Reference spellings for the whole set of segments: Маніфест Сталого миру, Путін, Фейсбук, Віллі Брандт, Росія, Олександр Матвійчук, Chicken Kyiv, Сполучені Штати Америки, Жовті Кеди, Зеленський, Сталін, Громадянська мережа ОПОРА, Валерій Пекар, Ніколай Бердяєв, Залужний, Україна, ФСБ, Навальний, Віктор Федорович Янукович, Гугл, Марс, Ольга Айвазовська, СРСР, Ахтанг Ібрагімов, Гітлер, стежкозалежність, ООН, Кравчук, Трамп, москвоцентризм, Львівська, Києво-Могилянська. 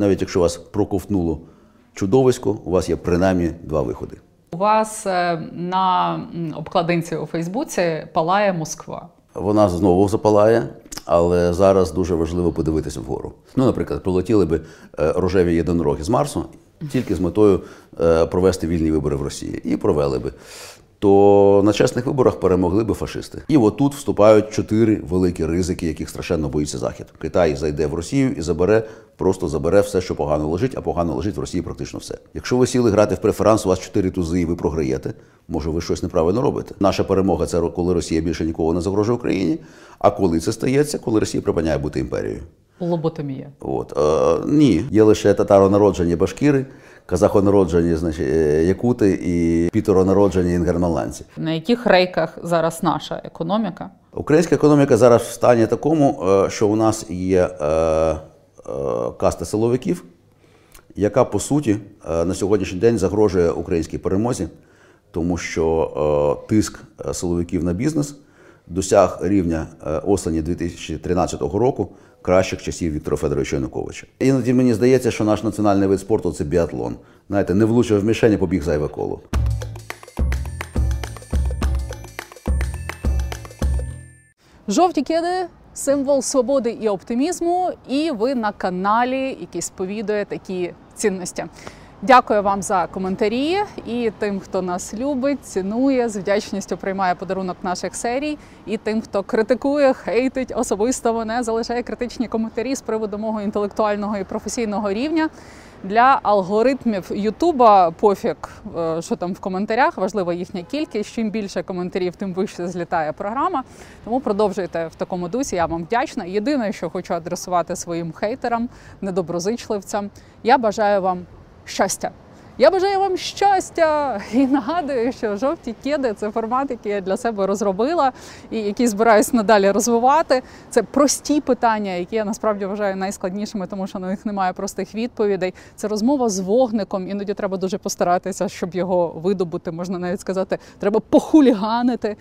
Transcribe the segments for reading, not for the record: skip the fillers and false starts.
навіть якщо вас проковтнуло чудовисько, у вас є принаймні два виходи. У вас на обкладинці у Фейсбуці палає Москва. Вона знову запалає, але зараз дуже важливо подивитися вгору. Ну, наприклад, прилетіли би рожеві єдинороги з Марсу, тільки з метою провести вільні вибори в Росії. І провели би. То на чесних виборах перемогли би фашисти. І отут вступають чотири великі ризики, яких страшенно боїться Захід. Китай зайде в Росію і забере, просто забере все, що погано лежить, а погано лежить в Росії практично все. Якщо ви сіли грати в преферанс, у вас 4 тузи і ви програєте, може ви щось неправильно робите. Наша перемога – це коли Росія більше нікого не загрожує Україні, а коли це стається, коли Росія припиняє бути імперією. Лоботомія. От. Ні. Є лише татаронароджені башкіри, казахонароджені, значить, якути і пітеронароджені інгерманландці. На яких рейках зараз наша економіка? Українська економіка зараз в стані такому, що у нас є каста силовиків, яка, по суті, на сьогоднішній день загрожує українській перемозі, тому що тиск силовиків на бізнес досяг рівня осені 2013 року, кращих часів Віктора Федоровича Януковича. Іноді мені здається, що наш національний вид спорту – це біатлон. Знаєте, не влучив в мішені, побіг зайве коло. Жовті кеди – символ свободи і оптимізму, і ви на каналі, який сповідує такі цінності. Дякую вам за коментарі і тим, хто нас любить, цінує, з вдячністю приймає подарунок наших серій, і тим, хто критикує, хейтить особисто мене, залишає критичні коментарі з приводу мого інтелектуального і професійного рівня. Для алгоритмів Ютуба пофіг, що там в коментарях, важлива їхня кількість. Чим більше коментарів, тим вище злітає програма. Тому продовжуйте в такому дусі, я вам вдячна. Єдине, що хочу адресувати своїм хейтерам, недоброзичливцям, я бажаю вам щастя. Я бажаю вам щастя! І нагадую, що «Жовті кеди» – це формат, який я для себе розробила і який збираюсь надалі розвивати. Це прості питання, які я насправді вважаю найскладнішими, тому що на них немає простих відповідей. Це розмова з вогником, іноді треба дуже постаратися, щоб його видобути, можна навіть сказати, треба похуліганити.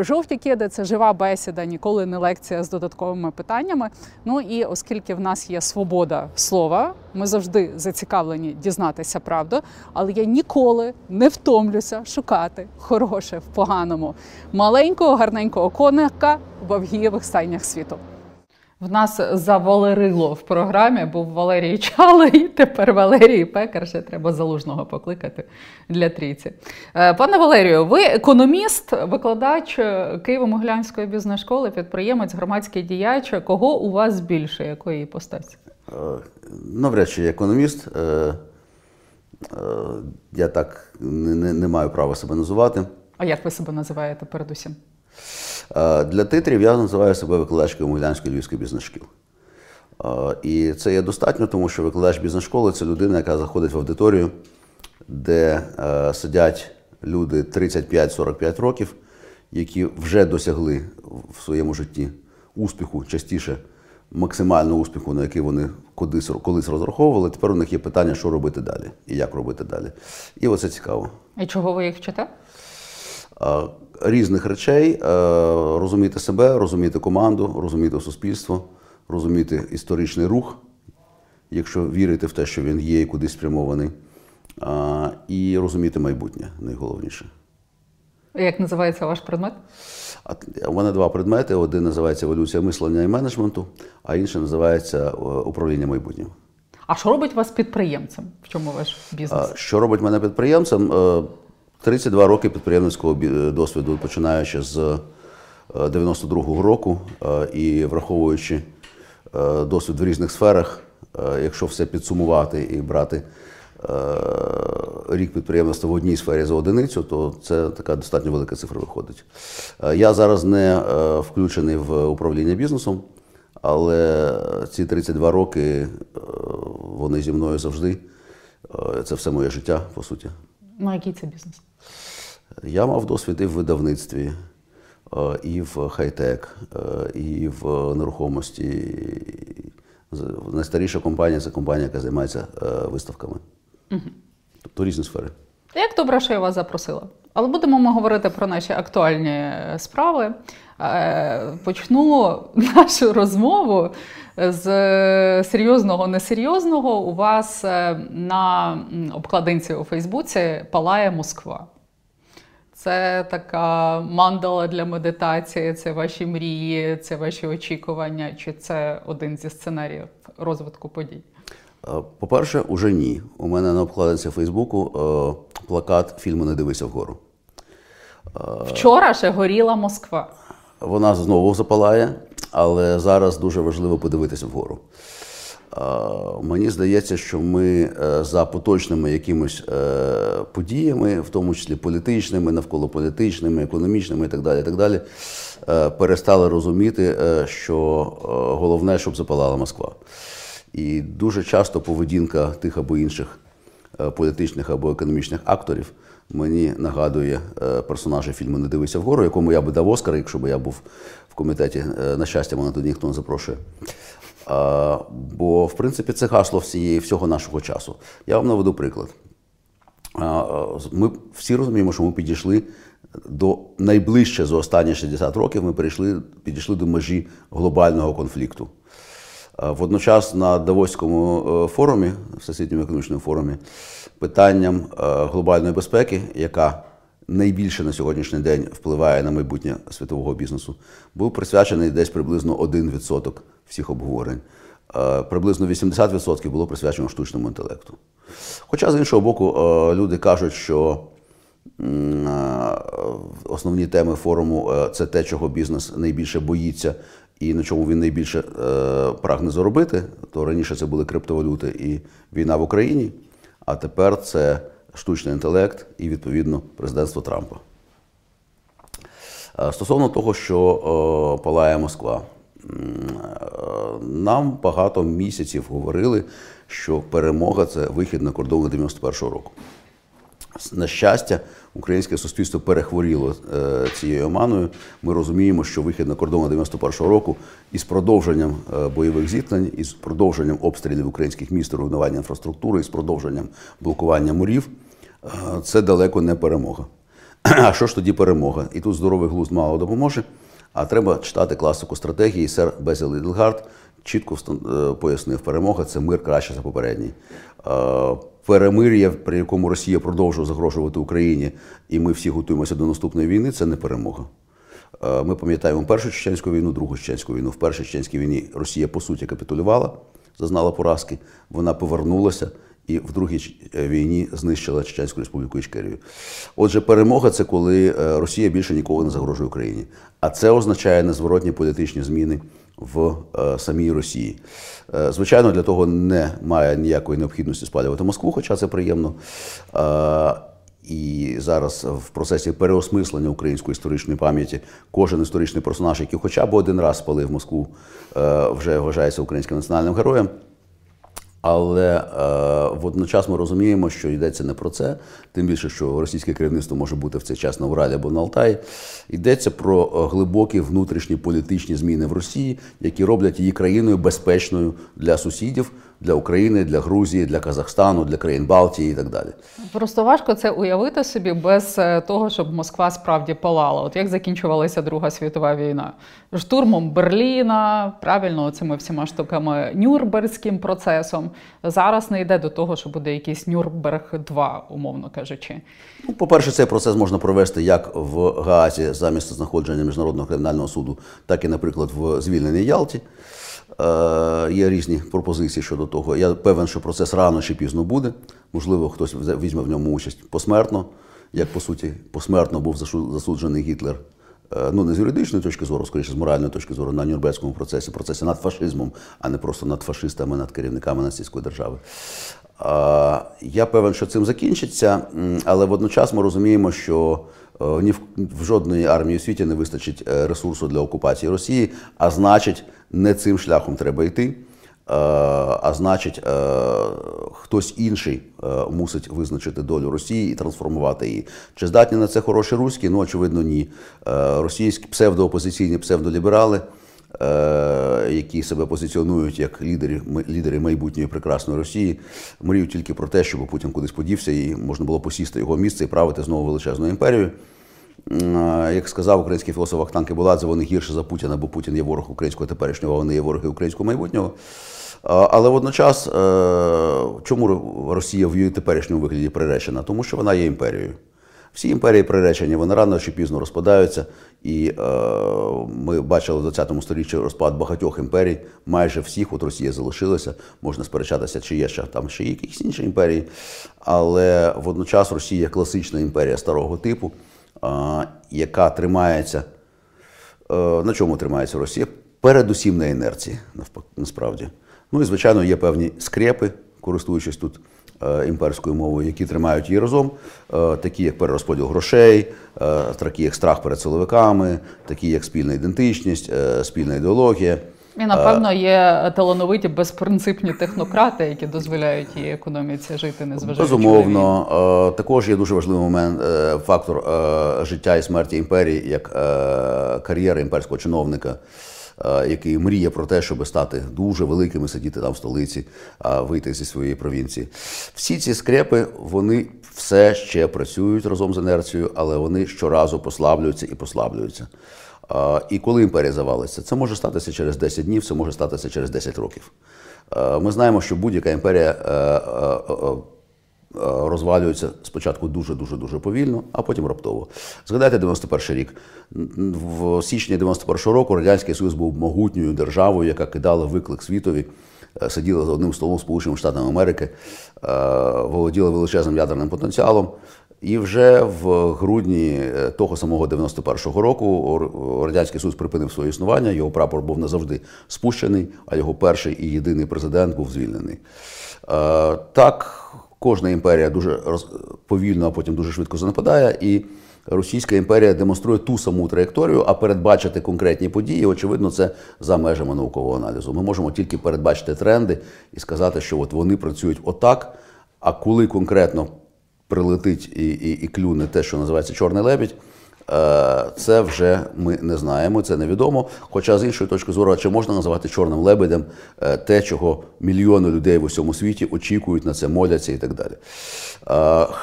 «Жовті кеди» – це жива бесіда, ніколи не лекція з додатковими питаннями. Ну і оскільки в нас є свобода слова, ми завжди зацікавлені дізнатися правду, але я ніколи не втомлюся шукати хороше в поганому, маленького, гарненького коника в авгієвих стайнях світу. В нас завалерило в програмі, був Валерій Чалий, тепер Валерій Пекар, ще треба Залужного покликати для трійці. Пане Валерію, ви економіст, викладач Києво-Могилянської бізнес-школи, підприємець, громадський діяч. Кого у вас більше, якої іпостасі? Навряд чи економіст. Я так не маю права себе називати. А як ви себе називаєте передусім? Для титрів я називаю себе викладачкою Могилянської Львівської бізнес-шкіл. І це є достатньо, тому що викладач бізнес-школи – це людина, яка заходить в аудиторію, де сидять люди 35-45 років, які вже досягли в своєму житті успіху, частіше максимального успіху, на який вони колись розраховували. Тепер у них є питання, що робити далі і як робити далі. І оце цікаво. І чого ви їх вчите? Різних речей. Розуміти себе, розуміти команду, розуміти суспільство, розуміти історичний рух, якщо вірити в те, що він є і кудись спрямований. І розуміти майбутнє, найголовніше. Як називається ваш предмет? У мене два предмети. Один називається «Еволюція мислення і менеджменту», а інший називається «Управління майбутнім». А що робить вас підприємцем? В чому ваш бізнес? Що робить мене підприємцем? 32 роки підприємницького досвіду, починаючи з 92-го року і враховуючи досвід в різних сферах, якщо все підсумувати і брати рік підприємництва в одній сфері за одиницю, то це така достатньо велика цифра виходить. Я зараз не включений в управління бізнесом, але ці 32 роки, вони зі мною завжди. Це все моє життя, по суті. Ну, який це бізнес? Я мав досвід і в видавництві, і в хай-тек, і в нерухомості. Найстаріша компанія – це компанія, яка займається виставками. Угу. Тобто різні сфери. Як добре, що я вас запросила. Але будемо ми говорити про наші актуальні справи. Почну нашу розмову з серйозного-несерйозного. У вас на обкладинці у Фейсбуці палає Москва. Це така мандала для медитації, це ваші мрії, це ваші очікування, чи це один зі сценаріїв розвитку подій? По-перше, уже ні. У мене на обкладинці Фейсбуку плакат фільму «Не дивися вгору». Вчора ще горіла Москва. Вона знову запалає, але зараз дуже важливо подивитися вгору. Мені здається, що ми за поточними якимось подіями, в тому числі політичними, навколополітичними, економічними і так далі, перестали розуміти, що головне, щоб запалала Москва. І дуже часто поведінка тих або інших політичних або економічних акторів мені нагадує персонажа фільму «Не дивися вгору», якому я би дав Оскар, якщо б я був в комітеті. На щастя, мене тут ніхто не запрошує. Бо, в принципі, це гасло всього нашого часу. Я вам наведу приклад. Ми всі розуміємо, що ми підійшли до найближче за останні 60 років, ми підійшли до межі глобального конфлікту. Водночас на Давоському форумі, Всесвітньому економічному форумі, питанням глобальної безпеки, яка найбільше на сьогоднішній день впливає на майбутнє світового бізнесу, був присвячений десь приблизно 1% всіх обговорень. Приблизно 80% було присвячено штучному інтелекту. Хоча, з іншого боку, люди кажуть, що основні теми форуму – це те, чого бізнес найбільше боїться і на чому він найбільше прагне заробити. То раніше це були криптовалюти і війна в Україні, а тепер це штучний інтелект і, відповідно, президентство Трампа. Стосовно того, що палає Москва. Нам багато місяців говорили, що перемога – це вихід на кордони 91-го року. На щастя, українське суспільство перехворіло цією оманою. Ми розуміємо, що вихід на кордони 91-го року із продовженням бойових зіткнень, із продовженням обстрілів українських міст, руйнування інфраструктури, із продовженням блокування мурів – це далеко не перемога. А що ж тоді перемога? І тут здоровий глузд мало допоможе, а треба читати класику стратегії. Сер Безіл Лідделл Гарт чітко пояснив, перемога – це мир краще за попередній. Перемир'я, при якому Росія продовжує загрожувати Україні, і ми всі готуємося до наступної війни, це не перемога. Ми пам'ятаємо Першу Чеченську війну, Другу Чеченську війну. В Першій Чеченській війні Росія, по суті, капітулювала, зазнала поразки, вона повернулася і в Другій війні знищила Чеченську Республіку Ічкерію. Отже, перемога – це коли Росія більше ніколи не загрожує Україні. А це означає незворотні політичні зміни в самій Росії. Звичайно, для того немає ніякої необхідності спалювати Москву, хоча це приємно. І зараз в процесі переосмислення української історичної пам'яті кожен історичний персонаж, який хоча б один раз спалив Москву, вже вважається українським національним героєм. Але водночас ми розуміємо, що йдеться не про це, тим більше, що російське керівництво може бути в цей час на Уралі або на Алтаї. Йдеться про глибокі внутрішні політичні зміни в Росії, які роблять її країною безпечною для сусідів, для України, для Грузії, для Казахстану, для країн Балтії і так далі. Просто важко це уявити собі без того, щоб Москва справді палала. От як закінчувалася Друга світова війна? Штурмом Берліна, правильно, цими всіма штуками, Нюрнберзьким процесом. Зараз не йде до того, що буде якийсь Нюрнберг-2, умовно кажучи. Ну, по-перше, цей процес можна провести як в Гаазі за місцезнаходження Міжнародного кримінального суду, так і, наприклад, в звільненій Ялті. Є різні пропозиції щодо того. Я певен, що процес рано чи пізно буде. Можливо, хтось візьме в ньому участь посмертно, як, по суті, посмертно був засуджений Гітлер. Ну, не з юридичної точки зору, скоріше, з моральної точки зору, на Нюрнберзькому процесі, процесі над фашизмом, а не просто над фашистами, над керівниками нацистської держави. Я певен, що цим закінчиться, але водночас ми розуміємо, що в жодної армії у світі не вистачить ресурсу для окупації Росії, а значить, не цим шляхом треба йти, а значить, хтось інший мусить визначити долю Росії і трансформувати її. Чи здатні на це хороші руські? Ну, очевидно, ні. Російські псевдоопозиційні, псевдоліберали, які себе позиціонують як лідери майбутньої прекрасної Росії, мріють тільки про те, щоб Путін кудись подівся і можна було посісти його місце і правити знову величезною імперією. як сказав український філософ Ахтанг Ібрагімов, вони гірші за Путіна, бо Путін є ворог українського теперішнього, а вони є вороги українського майбутнього. Але водночас, чому Росія в її теперішньому вигляді приречена? Тому що вона є імперією. Всі імперії приречені, вони рано чи пізно розпадаються. І ми бачили в ХХ столітті розпад багатьох імперій, майже всіх, от Росія залишилася. Можна сперечатися, чи є ще там ще якісь інші імперії. Але водночас Росія – класична імперія старого типу, яка тримається. На чому тримається Росія? Передусім на інерції, насправді. Ну і, звичайно, є певні скрепи, користуючись тут імперською мовою, які тримають її разом, такі як перерозподіл грошей, такі як страх перед силовиками, такі як спільна ідентичність, спільна ідеологія. І, напевно, є талановиті безпринципні технократи, які дозволяють її економіці жити, незважаючи на війну. Безумовно. Також є дуже важливий момент, фактор життя і смерті імперії, як кар'єра імперського чиновника, який мріє про те, щоб стати дуже великими, сидіти там в столиці, вийти зі своєї провінції. Всі ці скрепи, вони все ще працюють разом з інерцією, але вони щоразу послаблюються і послаблюються. І коли імперія завалиться? Це може статися через 10 днів, це може статися через 10 років. Ми знаємо, що будь-яка імперія розвалюється спочатку дуже-дуже-дуже повільно, а потім раптово. Згадайте 91-й рік. В січні 91-го року Радянський Союз був могутньою державою, яка кидала виклик світові, сиділа за одним столом з Сполученими Штатами Америки, володіла величезним ядерним потенціалом. І вже в грудні того самого 91-го року Радянський Союз припинив своє існування, його прапор був назавжди спущений, а його перший і єдиний президент був звільнений. Так, кожна імперія дуже повільно, а потім дуже швидко занепадає, і Російська імперія демонструє ту саму траєкторію, а передбачити конкретні події, очевидно, це за межами наукового аналізу. Ми можемо тільки передбачити тренди і сказати, що от вони працюють отак, а коли конкретно прилетить і клюне те, що називається «чорний лебідь», це вже ми не знаємо, це невідомо. Хоча з іншої точки зору, чи можна називати чорним лебедем те, чого мільйони людей в усьому світі очікують, на це моляться і так далі.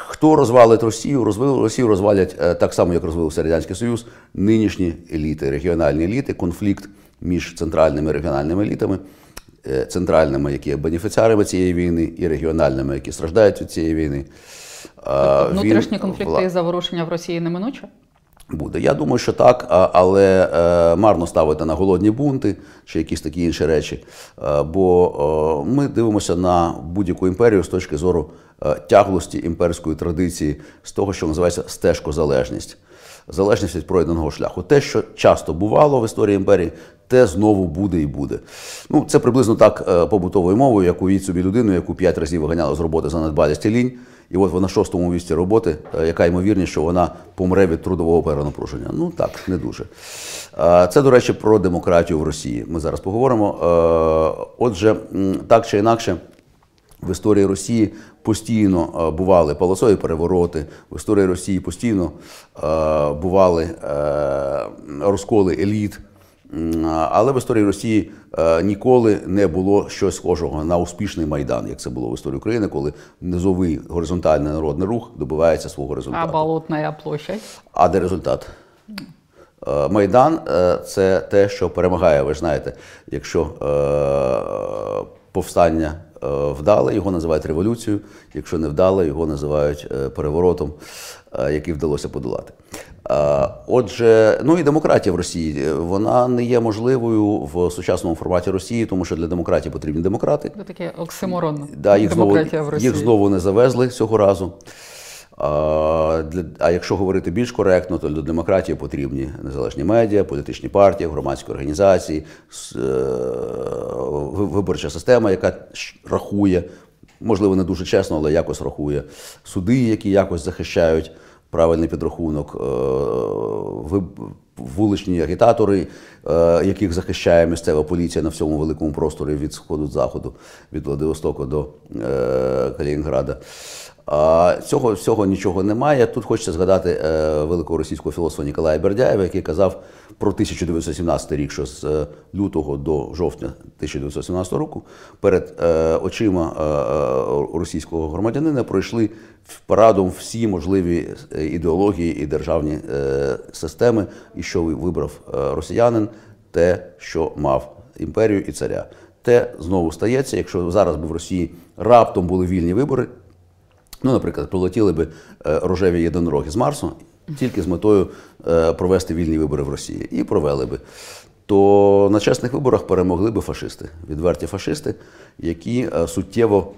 Хто розвалить Росію? Росію розвалять так само, як розвалився Радянський Союз, нинішні еліти, регіональні еліти, конфлікт між центральними і регіональними елітами, центральними, які є бенефіціарами цієї війни, і регіональними, які страждають від цієї війни. Тобто внутрішні конфлікти і заворушення в Росії неминуче? Буде. Я думаю, що так, але марно ставити на голодні бунти чи якісь такі інші речі, бо ми дивимося на будь-яку імперію з точки зору тяглості імперської традиції, з того, що називається стежкозалежність. Залежність від пройденого шляху. Те, що часто бувало в історії імперії, те знову буде і буде. Ну, це приблизно так побутовою мовою, як уявіть собі людину, яку 5 разів виганяли з роботи за недбалість і лінь, і от вона 6-му місці роботи, яка ймовірність, що вона помре від трудового перенапруження. Ну так, не дуже. Це, до речі, про демократію в Росії. Ми зараз поговоримо. Отже, так чи інакше, в історії Росії постійно бували палацові перевороти, в історії Росії постійно бували розколи еліт, але в історії Росії ніколи не було щось схожого на успішний Майдан, як це було в історії України, коли низовий горизонтальний народний рух добивається свого результату. А болотна площа? А де результат? Майдан – це те, що перемагає. Ви ж знаєте, якщо повстання вдале, його називають революцією, якщо не вдале, його називають переворотом, який вдалося подолати. Отже, ну і демократія в Росії, вона не є можливою в сучасному форматі Росії, тому що для демократії потрібні демократи. Це таке оксиморон, да, демократія в Росії. Їх знову не завезли цього разу. А якщо говорити більш коректно, то для демократії потрібні незалежні медіа, політичні партії, громадські організації, виборча система, яка рахує, можливо, не дуже чесно, але якось рахує, суди, які якось захищають правильний підрахунок, вуличні агітатори, яких захищає місцева поліція на всьому великому просторі від сходу до заходу, від Владивостоку до Калінінграда. Цього всього нічого немає. Тут хочеться згадати великого російського філософа Ніколая Бердяєва, який казав про 1917 рік, що з лютого до жовтня 1917 року перед очима російського громадянина пройшли парадом всі можливі ідеології і державні системи, і що вибрав росіянин, те, що мав імперію і царя. Те знову стається, якщо зараз би в Росії раптом були вільні вибори, ну, наприклад, прилетіли б рожеві єдинороги з Марсу тільки з метою провести вільні вибори в Росії. І провели б. То на чесних виборах перемогли б фашисти, відверті фашисти, які суттєво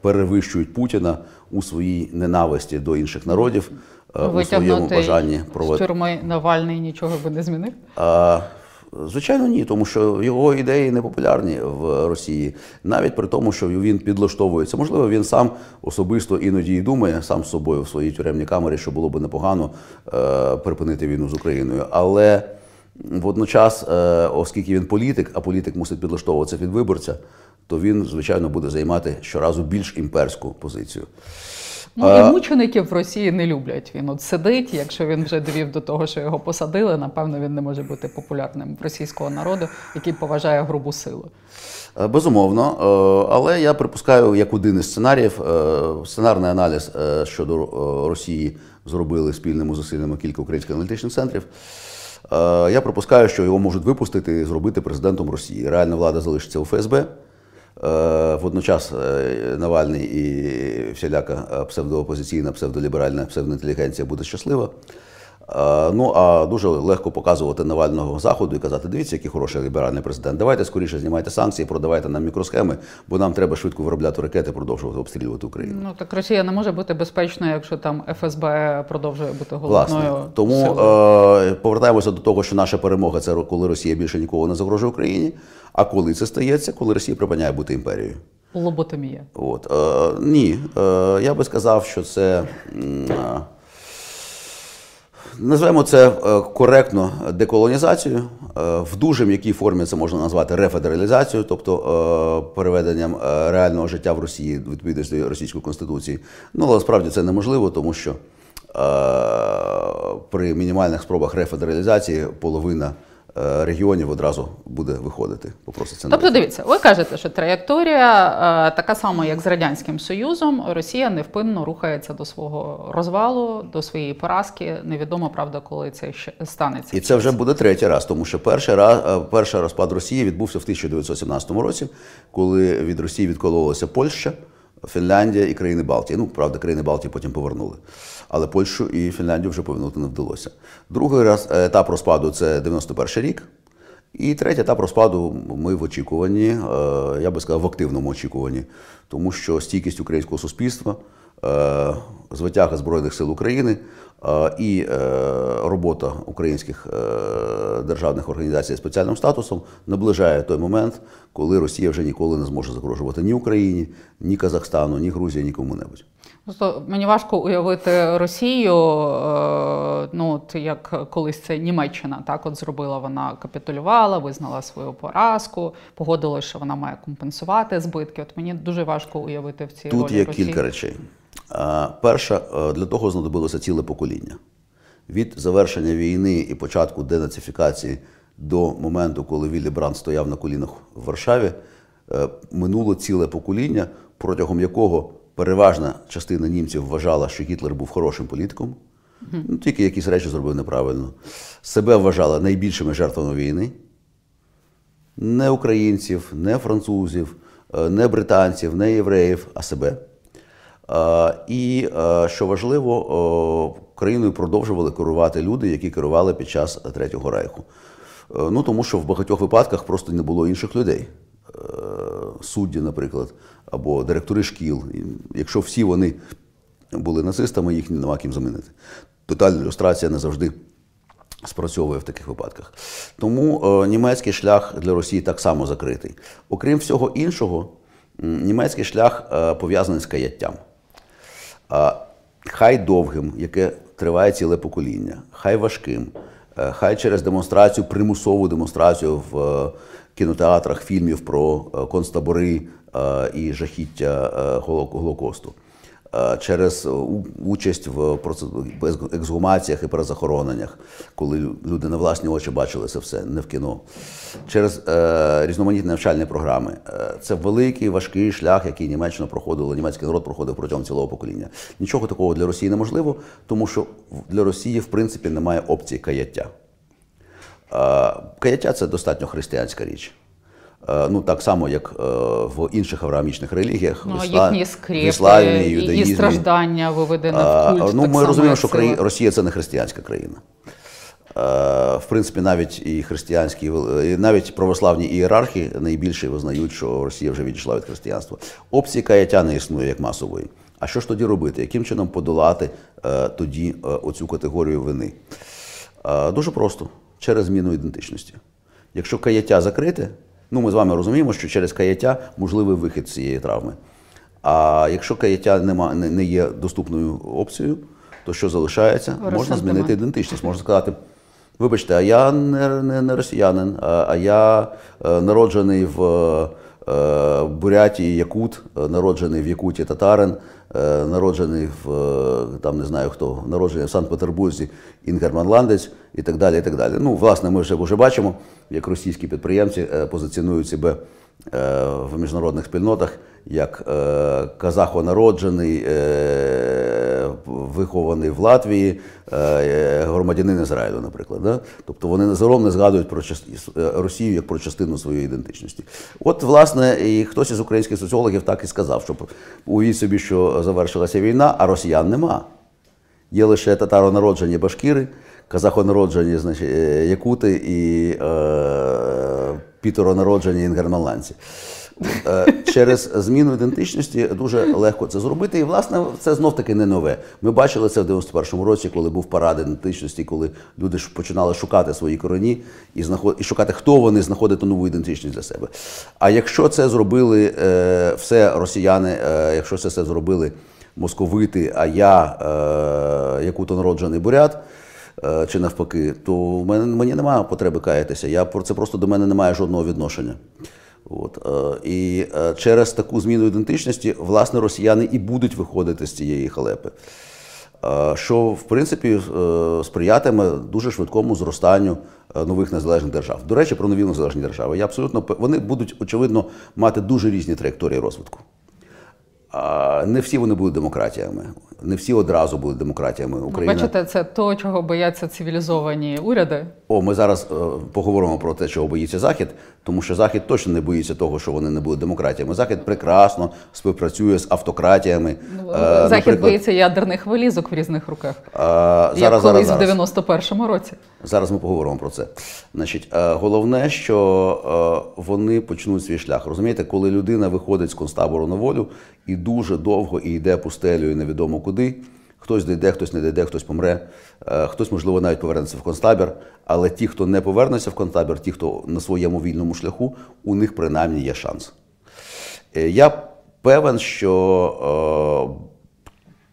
перевищують Путіна у своїй ненависті до інших народів, у своєму бажанні провести. З тюрми Навальний нічого би не змінив? Звичайно, ні, тому що його ідеї не популярні в Росії, навіть при тому, що він підлаштовується. Можливо, він сам особисто іноді і думає, сам з собою в своїй тюремній камері, що було б непогано припинити війну з Україною. Але водночас, оскільки він політик, а політик мусить підлаштовуватися під виборця, то він, звичайно, буде займати щоразу більш імперську позицію. Ну, і мучеників в Росії не люблять. Він от сидить, якщо він вже довів до того, що його посадили, напевно, він не може бути популярним в російського народу, який поважає грубу силу. Безумовно. Але я припускаю, як один із сценаріїв, сценарний аналіз щодо Росії зробили спільними зусиллями кілька українських аналітичних центрів. Я припускаю, що його можуть випустити і зробити президентом Росії. Реальна влада залишиться у ФСБ. Водночас Навальний і всіляка псевдоопозиційна, псевдоліберальна, псевдоінтелігенція буде щаслива. Ну, а дуже легко показувати Навального Заходу і казати: дивіться, який хороший ліберальний президент, давайте скоріше знімайте санкції, продавайте нам мікросхеми, бо нам треба швидко виробляти ракети, продовжувати обстрілювати Україну. Ну, так Росія не може бути безпечною, якщо там ФСБ продовжує бути головною. Власне, тому повертаємося до того, що наша перемога – це коли Росія більше нікого не загрожує Україні, а коли це стається, коли Росія припиняє бути імперією. Лоботомія. От. Ні, я би сказав, що це… Називаємо це коректно деколонізацією, в дуже м'якій формі це можна назвати рефедералізацією, тобто переведенням реального життя в Росії відповідно до російської конституції. Ну, але справді це неможливо, тому що при мінімальних спробах рефедералізації половина регіонів одразу буде виходити. Тобто дивіться, ви кажете, що траєкторія така сама, як з Радянським Союзом, Росія невпинно рухається до свого розвалу, до своєї поразки. Невідомо, правда, коли це станеться. І це вже буде третій раз, тому що перший розпад Росії відбувся в 1917 році, коли від Росії відкололася Польща, Фінляндія і країни Балтії. Ну, правда, країни Балтії потім повернули. Але Польщу і Фінляндію вже повернути не вдалося. Другий раз етап розпаду – це 91-й рік. І третій етап розпаду ми в очікуванні, я би сказав, в активному очікуванні. Тому що стійкість українського суспільства, звитяга Збройних сил України і робота українських державних організацій з спеціальним статусом наближає той момент, коли Росія вже ніколи не зможе загрожувати ні Україні, ні Казахстану, ні Грузії, ні кому-небудь. Просто мені важко уявити Росію, ну, як колись це Німеччина, так от зробила, вона капітулювала, визнала свою поразку, погодилась, що вона має компенсувати збитки. От мені дуже важко уявити в цій ролі Росії. Тут є кілька речей. Перша, для того знадобилося ціле покоління. Від завершення війни і початку денацифікації до моменту, коли Віллі Брандт стояв на колінах в Варшаві, минуло ціле покоління, протягом якого переважна частина німців вважала, що Гітлер був хорошим політиком, ну, тільки якісь речі зробив неправильно. Себе вважала найбільшими жертвами війни. Не українців, не французів, не британців, не євреїв, а себе. І, що важливо, країною продовжували керувати люди, які керували під час Третього Рейху. Ну, тому що в багатьох випадках просто не було інших людей. Судді, наприклад, або директори шкіл. Якщо всі вони були нацистами, їх нема ким замінити. Тотальна люстрація не завжди спрацьовує в таких випадках. Тому німецький шлях для Росії так само закритий. Окрім всього іншого, німецький шлях пов'язаний з каяттям. Хай довгим, яке триває ціле покоління, хай важким, хай через демонстрацію, примусову демонстрацію в кінотеатрах фільмів про концтабори і жахіття Голокосту. через участь в ексгумаціях і перезахороненнях, коли люди на власні очі бачили це все, не в кіно, через різноманітні навчальні програми. Це великий, важкий шлях, який Німеччина проходила, німецький народ проходив протягом цілого покоління. Нічого такого для Росії неможливо, тому що для Росії, в принципі, немає опції каяття. Каяття – це достатньо християнська річ. Ну, так само, як в інших авраамічних релігіях, в іславі, юдаїзмі. Її страждання виведено в культ. Ну, ми розуміємо, що Росія – це не християнська країна. В принципі, навіть і християнські, навіть православні ієрархи найбільше визнають, що Росія вже відійшла від християнства. Опції каяття не існує як масової. А що ж тоді робити? Яким чином подолати тоді оцю категорію вини? Дуже просто. Через зміну ідентичності. Якщо каяття закрите, ну, ми з вами розуміємо, що через каяття можливий вихід з цієї травми. А якщо каяття не є доступною опцією, то що залишається? Можна змінити ідентичність. Можна сказати, вибачте, а я не росіянин, а я народжений в Бурятії якут, народжений в Якуті татарин, народжений в, там не знаю хто, народжений в Санкт-Петербурзі інгерманландець і так далі, і так далі. Ну, власне, ми вже бачимо, як російські підприємці позиціонують себе в міжнародних спільнотах як казахонароджений, вихований в Латвії, громадянин Ізраїлю, наприклад. Тобто вони незаром не згадують про Росію як про частину своєї ідентичності. От, власне, і хтось із українських соціологів так і сказав, що уявіть собі, що завершилася війна, а росіян нема. Є лише татаронароджені башкіри, казахонароджені якути і пітеронароджені інгерманландці. Через зміну ідентичності дуже легко це зробити. І, власне, це знов-таки не нове. Ми бачили це в 91-му році, коли був парад ідентичності, коли люди починали шукати свої корені і шукати, хто вони, знаходити нову ідентичність для себе. А якщо це зробили все росіяни, якщо це все зробили московити, а я якуто народжений бурят, чи навпаки, то мені немає потреби каятися. Це просто до мене немає жодного відношення. І через таку зміну ідентичності, власне, росіяни і будуть виходити з цієї халепи. Що, в принципі, сприятиме дуже швидкому зростанню нових незалежних держав. До речі, про нові незалежні держави. Вони будуть, очевидно, мати дуже різні траєкторії розвитку. Не всі вони будуть демократіями. Не всі одразу будуть демократіями. Бачите, це то, чого бояться цивілізовані уряди? Ми зараз поговоримо про те, чого боїться Захід, тому що Захід точно не боїться того, що вони не будуть демократіями. Захід прекрасно співпрацює з автократіями. Захід боїться ядерних валізок в різних руках, як колись в 91-му році. Зараз ми поговоримо про це. Головне, що вони почнуть свій шлях. Розумієте, коли людина виходить з концтабору на волю і дуже довго йде пустелею і невідомо куди, хтось дійде, хтось не дійде, хтось помре, хтось, можливо, навіть повернеться в концтабір, але ті, хто не повернеться в концтабір, ті, хто на своєму вільному шляху, у них принаймні є шанс. Я певен, що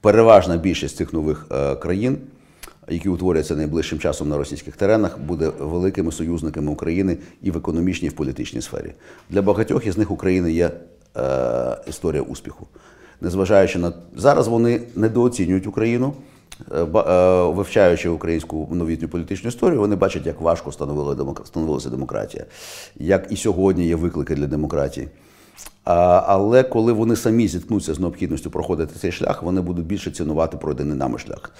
переважна більшість цих нових країн, які утворяться найближчим часом на російських теренах, буде великими союзниками України і в економічній, і в політичній сфері. Для багатьох із них України є історія успіху. Незважаючи на... Зараз вони недооцінюють Україну, вивчаючи українську новітню політичну історію, вони бачать, як важко становилася демократія, як і сьогодні є виклики для демократії. Але коли вони самі зіткнуться з необхідністю проходити цей шлях, вони будуть більше цінувати пройдений нами шлях.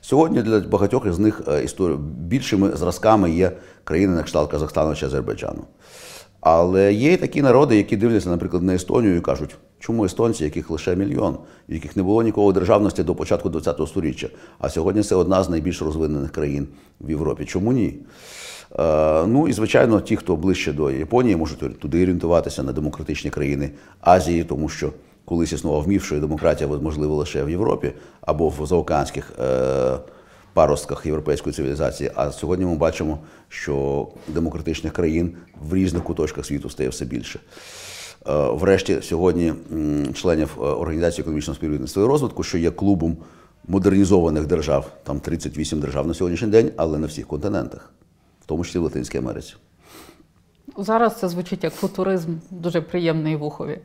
Сьогодні для багатьох із них більшими зразками є країни на кшталт Казахстану чи Азербайджану. Але є і такі народи, які дивляться, наприклад, на Естонію і кажуть, чому естонці, яких лише мільйон, яких не було нікого державності до початку ХХ століття, а сьогодні це одна з найбільш розвинених країн в Європі. Чому ні? Ну і, звичайно, ті, хто ближче до Японії, можуть туди орієнтуватися на демократичні країни Азії, тому що колись існував міф, що демократія можлива лише в Європі або в заокеанських паростках європейської цивілізації, а сьогодні ми бачимо, що демократичних країн в різних куточках світу стає все більше. Врешті, сьогодні членів Організації економічного співробітництва і розвитку, що є клубом модернізованих держав, там 38 держав на сьогоднішній день, але на всіх континентах, в тому числі в Латинській Америці. Зараз це звучить як футуризм, дуже приємний вухові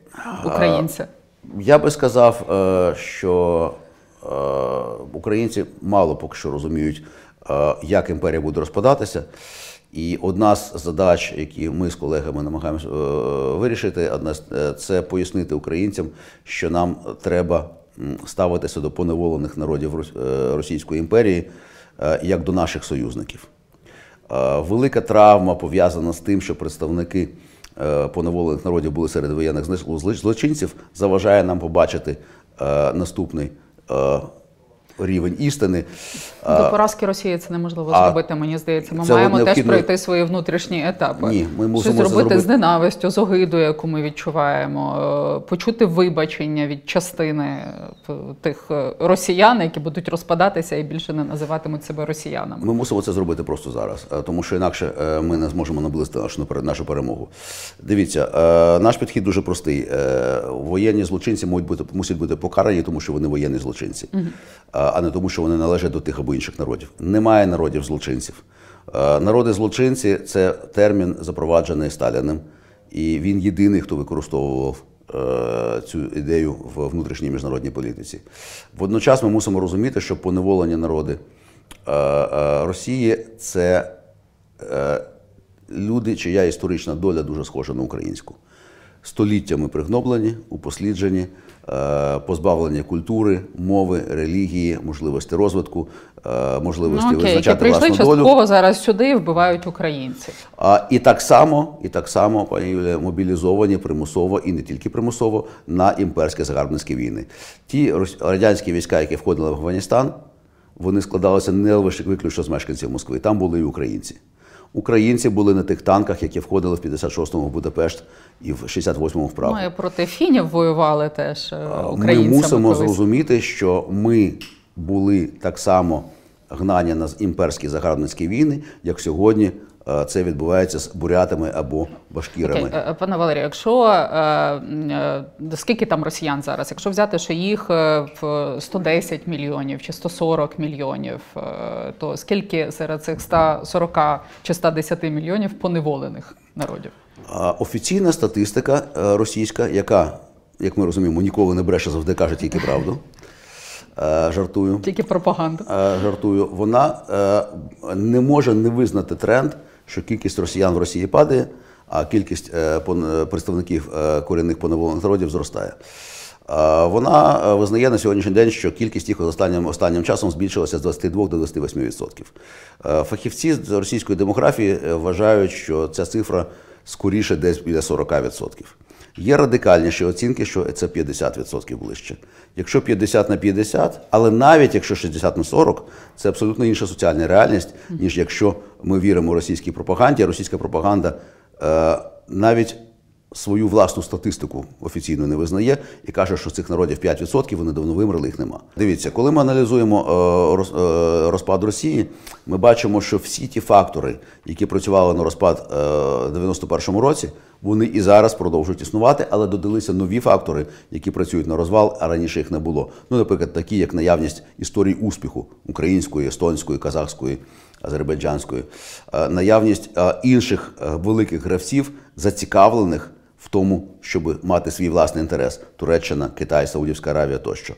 українця. Я би сказав, що українці мало поки що розуміють, як імперія буде розпадатися. І одна з задач, які ми з колегами намагаємося вирішити, це пояснити українцям, що нам треба ставитися до поневолених народів Російської імперії як до наших союзників. Велика травма пов'язана з тим, що представники поневолених народів були серед воєнних злочинців, заважає нам побачити наступний рівень істини. До поразки Росії це неможливо зробити, мені здається. Ми маємо теж пройти свої внутрішні етапи. Ні, ми мусимо щось зробити з ненавистю, з огидою, яку ми відчуваємо, почути вибачення від частини тих росіян, які будуть розпадатися і більше не називатимуть себе росіянами. Ми мусимо це зробити просто зараз, тому що інакше ми не зможемо наблизити нашу перемогу. Дивіться, наш підхід дуже простий. Воєнні злочинці мусять бути покарані, тому що вони воєнні злочинці, а не тому, що вони належать до тих або інших народів. Немає народів-злочинців. Народи-злочинці – це термін, запроваджений Сталіним, і він єдиний, хто використовував цю ідею в внутрішній міжнародній політиці. Водночас ми мусимо розуміти, що поневолені народи Росії – це люди, чия історична доля дуже схожа на українську. Століттями пригноблені, упосліджені, позбавлені культури, мови, релігії, можливості розвитку, можливості визначати власну долю. Окей, які прийшли частково зараз сюди і вбивають українців. І так само, пані Юлія, мобілізовані примусово, і не тільки примусово, на імперські загарбницькі війни. Ті радянські війська, які входили в Афганістан, вони складалися не лише виключно з мешканців Москви, там були і українці. Українці були на тих танках, які входили в 56-му в Будапешт і в 68-му в Прагу. Ми проти фінів воювали теж українцями. Ми мусимо зрозуміти, що ми були так само гнані на імперські загарбницькі війни, як сьогодні це відбувається з бурятами або башкірами. Окей. Пане Валерію, скільки там росіян зараз? Якщо взяти, що їх 110 мільйонів чи 140 мільйонів, то скільки серед цих 140 чи 110 мільйонів поневолених народів? Офіційна статистика російська, яка, як ми розуміємо, ніколи не бреше, завжди каже тільки правду. Жартую. Тільки пропаганда. Жартую. Вона не може не визнати тренд, що кількість росіян в Росії падає, а кількість представників корінних поневолених народів зростає. Вона визнає на сьогоднішній день, що кількість їх останнім часом збільшилася з 22 до 28%. Фахівці з російської демографії вважають, що ця цифра скоріше десь біля 40%. Є радикальніші оцінки, що це 50% ближче. Якщо 50 на 50, але навіть якщо 60 на 40, це абсолютно інша соціальна реальність, ніж якщо ми віримо російській пропаганді. Російська пропаганда навіть свою власну статистику офіційно не визнає і каже, що цих народів 5%, вони давно вимерли, їх нема. Дивіться, коли ми аналізуємо розпад Росії, ми бачимо, що всі ті фактори, які працювали на розпад у 91-му році, вони і зараз продовжують існувати, але додалися нові фактори, які працюють на розвал, а раніше їх не було. Ну, наприклад, такі, як наявність історій успіху української, естонської, казахської, азербайджанської, наявність інших великих гравців, зацікавлених в тому, щоб мати свій власний інтерес – Туреччина, Китай, Саудівська Аравія тощо.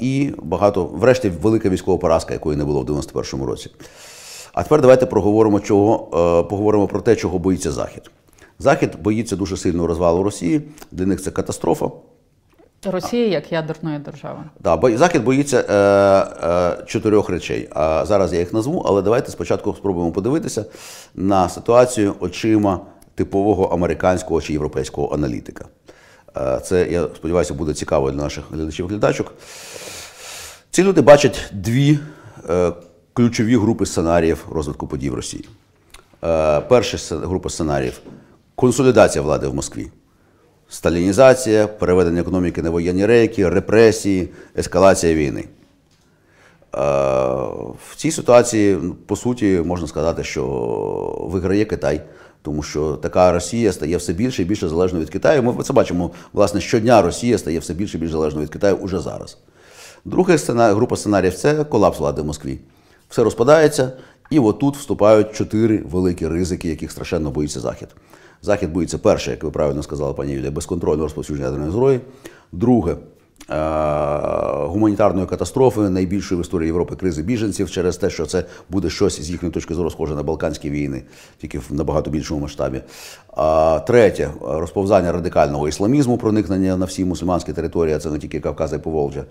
І багато, врешті, велика військова поразка, якої не було в 91-му році. А тепер давайте поговоримо про те, чого боїться Захід. Захід боїться дуже сильного розвалу Росії, для них це катастрофа. Росія як ядерної держави. Так, Захід боїться чотирьох речей. Зараз я їх назву, але давайте спочатку спробуємо подивитися на ситуацію очима типового американського чи європейського аналітика. Це, я сподіваюся, буде цікаво для наших глядачів-глядачок. Ці люди бачать дві ключові групи сценаріїв розвитку подій в Росії. Перша група сценаріїв – консолідація влади в Москві. Сталінізація, переведення економіки на воєнні рейки, репресії, ескалація війни. В цій ситуації, по суті, можна сказати, що виграє Китай, тому що така Росія стає все більше і більше залежною від Китаю. Ми це бачимо, власне, щодня Росія стає все більше і більше залежною від Китаю уже зараз. Друга група сценаріїв – це колапс влади в Москві. Все розпадається, і отут вступають чотири великі ризики, яких страшенно боїться Захід. Захід боїться перше, як ви правильно сказали, пані Юлія, безконтрольного розповсюдження ядерної зброї. Друге. Гуманітарної катастрофи, найбільшої в історії Європи кризи біженців через те, що це буде щось з їхньої точки зору схоже на Балканські війни, тільки в набагато більшому масштабі. Третє. Розповзання радикального ісламізму, проникнення на всі мусульманські території, це не тільки Кавказа і Поволжя.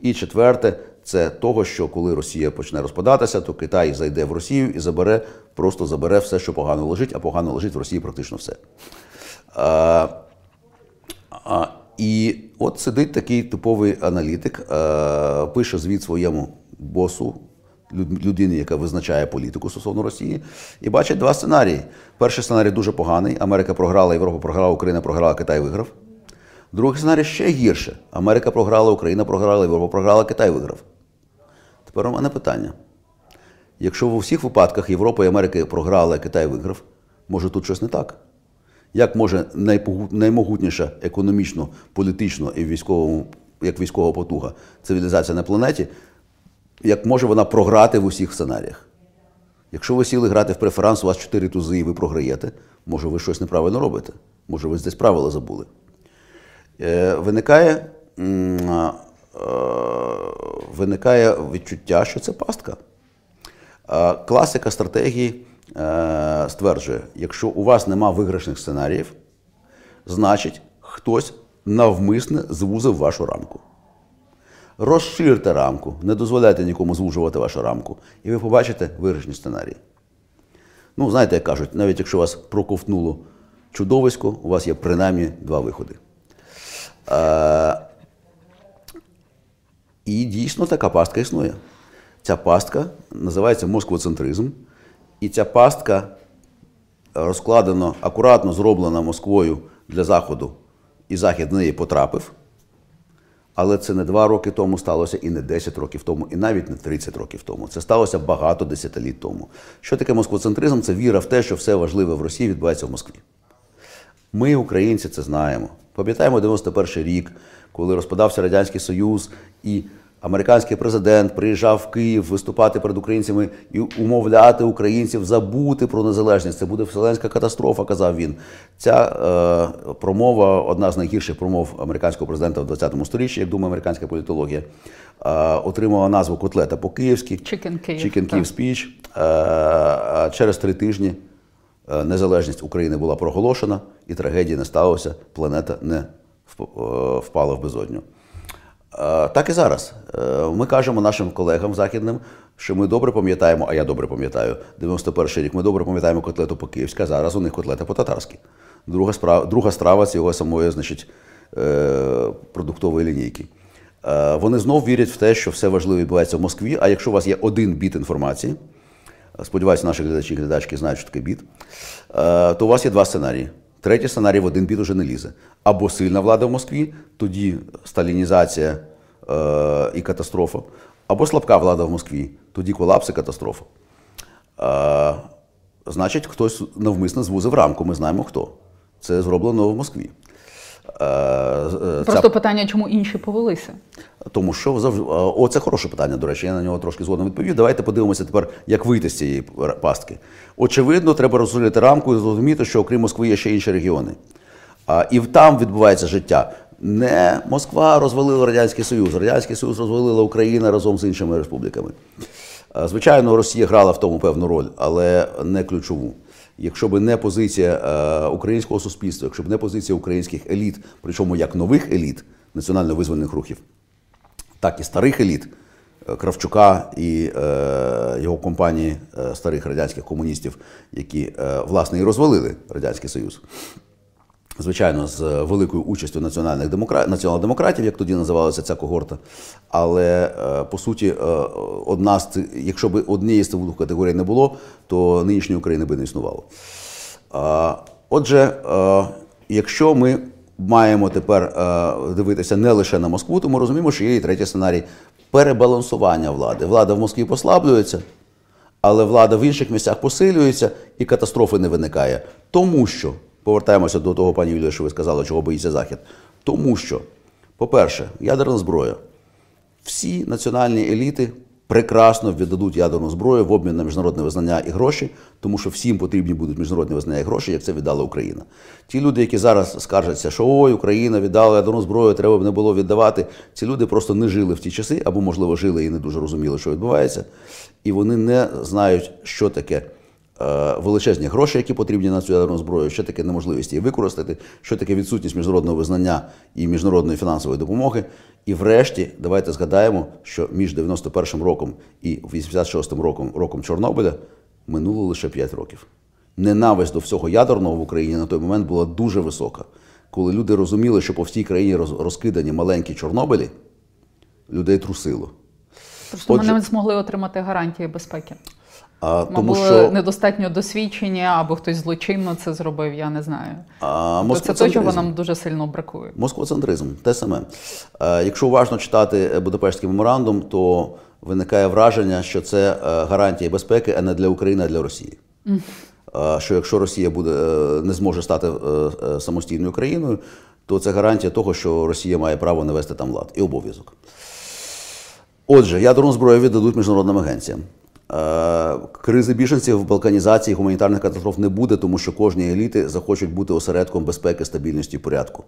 І четверте. Це того, що коли Росія почне розпадатися, то Китай зайде в Росію і забере, просто забере все, що погано лежить, а погано лежить в Росії практично все. І от сидить такий типовий аналітик, пише звіт своєму босу, людині, яка визначає політику стосовно Росії, і бачить два сценарії. Перший сценарій дуже поганий. Америка програла, Європа програла, Україна програла, Китай виграв. Другий сценарій ще гірше. Америка програла, Україна програла, Європа програла, Китай виграв. Тепер у мене питання. Якщо в усіх випадках Європа і Америка програли, а Китай виграв, може тут щось не так? Як може наймогутніша економічно, політично і як військова потуга цивілізація на планеті, як може вона програти в усіх сценаріях? Якщо ви сіли грати в преферанс, у вас 4 тузи і ви програєте, може ви щось неправильно робите, може ви десь правила забули. Виникає відчуття, що це пастка. Класика стратегії стверджує, якщо у вас нема виграшних сценаріїв, значить хтось навмисне звузив вашу рамку. Розширте рамку, не дозволяйте нікому звужувати вашу рамку, і ви побачите виграшні сценарії. Ну, знаєте, як кажуть, навіть якщо вас проковтнуло чудовисько, у вас є принаймні два виходи. І дійсно така пастка існує. Ця пастка називається москвоцентризм. І ця пастка розкладена, акуратно зроблена Москвою для Заходу, і Захід в неї потрапив. Але це не 2 роки тому сталося, і не 10 років тому, і навіть не 30 років тому. Це сталося багато десятиліть тому. Що таке москвоцентризм? Це віра в те, що все важливе в Росії відбувається в Москві. Ми, українці, це знаємо. Пам'ятаємо 91-й рік, коли розпадався Радянський Союз, і американський президент приїжджав в Київ виступати перед українцями і умовляти українців забути про незалежність. Це буде вселенська катастрофа, казав він. Ця промова, одна з найгірших промов американського президента в 20-му сторіччі, як думає американська політологія, отримала назву котлета по-київськи. Chicken Kyiv speech. Через 3 тижні незалежність України була проголошена, і трагедії не сталося, планета не впала в безодню. Так і зараз. Ми кажемо нашим колегам західним, що ми добре пам'ятаємо, а я добре пам'ятаю, 91-й рік, ми добре пам'ятаємо котлету по-київськи, а зараз у них котлета по-татарськи. Друга страва цієї самої, значить, продуктової лінійки. Вони знов вірять в те, що все важливе відбувається в Москві, а якщо у вас є 1 біт інформації, сподіваюся, наші глядачі і глядачки знають, що таке біт, то у вас є 2 сценарії. Третій сценарій в 1 біт уже не лізе. Або сильна влада в Москві, тоді сталінізація і катастрофа, або слабка влада в Москві, тоді колапс і катастрофа. Значить, хтось навмисно звузив рамку, ми знаємо хто. Це зроблено в Москві. Просто питання, чому інші повелися? Тому що завжди... О, це хороше питання, до речі, я на нього трошки згодом відповів. Давайте подивимося тепер, як вийти з цієї пастки. Очевидно, треба розширити рамку і зрозуміти, що окрім Москви є ще інші регіони. І там відбувається життя. Не Москва розвалила Радянський Союз, Радянський Союз розвалила Україна разом з іншими республіками. Звичайно, Росія грала в тому певну роль, але не ключову. Якщо б не позиція українського суспільства, якщо б не позиція українських еліт, причому як нових еліт, національно визвольних рухів, так і старих еліт, Кравчука і його компанії старих радянських комуністів, які, власне, і розвалили Радянський Союз. Звичайно, з великою участю націонал-демократів, як тоді називалася ця когорта. Але, по суті, якщо б однієї з цих категорій не було, то нинішньої України би не існувало. Отже, якщо ми маємо тепер дивитися не лише на Москву, то ми розуміємо, що є і третій сценарій – перебалансування влади. Влада в Москві послаблюється, але влада в інших місцях посилюється і катастрофи не виникає. Тому що… Повертаємося до того, пані Юлія, що ви сказали, чого боїться Захід. Тому що, по-перше, ядерна зброя. Всі національні еліти прекрасно віддадуть ядерну зброю в обмін на міжнародне визнання і гроші, тому що всім потрібні будуть міжнародні визнання і гроші, як це віддала Україна. Ті люди, які зараз скаржаться, що ой, Україна віддала ядерну зброю, треба б не було віддавати, ці люди просто не жили в ті часи, або, можливо, жили і не дуже розуміли, що відбувається, і вони не знають, що таке величезні гроші, які потрібні на цю ядерну зброю, що таке неможливість її використати, що таке відсутність міжнародного визнання і міжнародної фінансової допомоги. І врешті, давайте згадаємо, що між 91-м роком і 86-м роком, роком Чорнобиля, минуло лише 5 років. Ненависть до всього ядерного в Україні на той момент була дуже висока. Коли люди розуміли, що по всій країні розкидані маленькі Чорнобилі, людей трусило. Просто ми не змогли отримати гарантії безпеки. Мабуть, недостатньо досвідчення, або хтось злочинно це зробив, я не знаю. Це те, чого нам дуже сильно бракує. Москвоцентризм, те саме. Якщо уважно читати Будапештський меморандум, то виникає враження, що це гарантії безпеки, а не для України, а для Росії. Що якщо Росія не зможе стати самостійною країною, то це гарантія того, що Росія має право навести там лад і обов'язок. Отже, ядерну зброю віддадуть міжнародним агенціям. Кризи біженців, балканізації, гуманітарних катастроф не буде, тому що кожні еліти захочуть бути осередком безпеки, стабільності і порядку.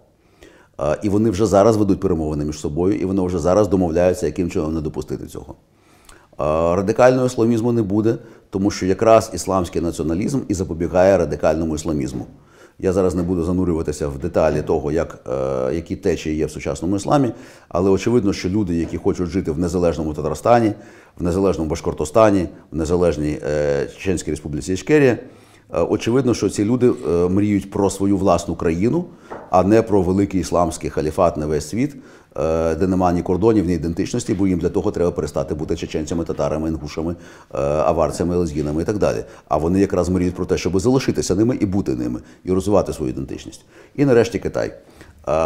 І вони вже зараз ведуть перемовини між собою, і вони вже зараз домовляються, яким чином не допустити цього. Радикального ісламізму не буде, тому що якраз ісламський націоналізм і запобігає радикальному ісламізму. Я зараз не буду занурюватися в деталі того, які течії є в сучасному ісламі, але очевидно, що люди, які хочуть жити в незалежному Татарстані, в незалежному Башкортостані, в незалежній Чеченській Республіці Ічкерія, очевидно, що ці люди мріють про свою власну країну, а не про великий ісламський халіфат на весь світ, де немає ні кордонів, ні ідентичності, бо їм для того треба перестати бути чеченцями, татарами, інгушами, аварцями, лезгінами і так далі. А вони якраз мріють про те, щоб залишитися ними і бути ними, і розвивати свою ідентичність. І нарешті Китай.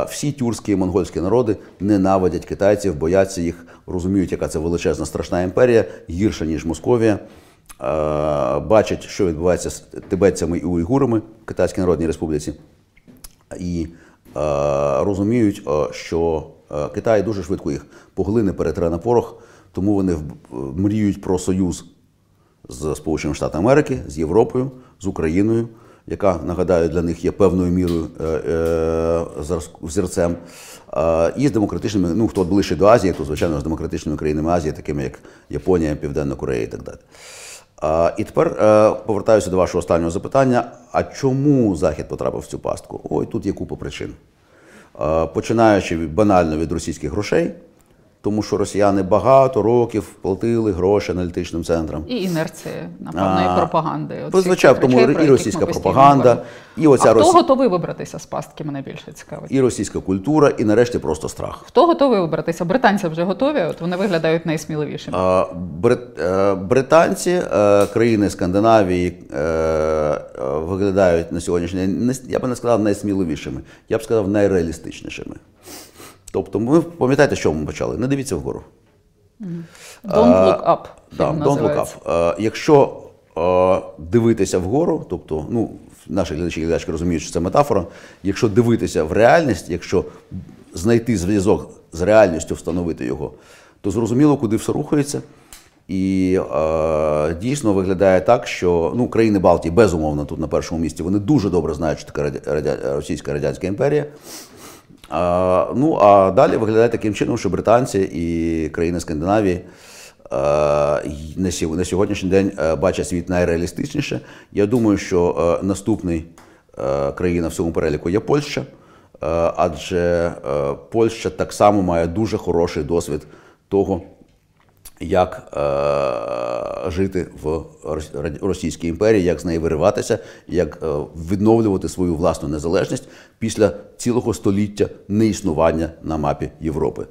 Всі тюркські і монгольські народи ненавидять китайців, бояться їх, розуміють, яка це величезна страшна імперія, гірша, ніж Московія. Бачать, що відбувається з тибетцями і уйгурами в Китайській Народній Республіці, і розуміють, що Китай дуже швидко їх поглине, перетре на порох, тому вони мріють про союз з Сполученими Штатами Америки, з Європою, з Україною, яка, нагадаю, для них є певною мірою зірцем, і з демократичними, ну, хто ближче до Азії, то, звичайно, з демократичними країнами Азії, такими як Японія, Південна Корея і так далі. І тепер повертаюся до вашого останнього запитання. А чому Захід потрапив в цю пастку? Ой, тут є купа причин. Починаючи банально від російських грошей, тому що росіяни багато років платили гроші аналітичним центрам. І інерції, напевно, і пропаганди. Звичайно, тому і російська пропаганда. Хто готовий вибратися з пастки, мене більше цікавить. І російська культура, і нарешті просто страх. Хто готовий вибратися? Британці вже готові? От вони виглядають найсміливішими. Британці, країни Скандинавії виглядають на сьогоднішній день, я б не сказав найсміливішими, я б сказав найреалістичнішими. Тобто, ви пам'ятаєте, з чого ми почали? Не дивіться вгору. Don't look up. Don't look up. Якщо дивитися вгору, тобто, ну, наші глядачі і глядачки розуміють, що це метафора, якщо дивитися в реальність, якщо знайти зв'язок з реальністю, встановити його, то зрозуміло, куди все рухається. І дійсно виглядає так, що, ну, країни Балтії, безумовно, тут на першому місці, вони дуже добре знають, що така російська радянська імперія. Ну, а далі виглядає таким чином, що британці і країни Скандинавії на сьогоднішній день бачать світ найреалістичніше. Я думаю, що наступний країна в цьому переліку є Польща, адже Польща так само має дуже хороший досвід того, як жити в Російській імперії, як з неї вириватися, як відновлювати свою власну незалежність після цілого століття неіснування на мапі Європи.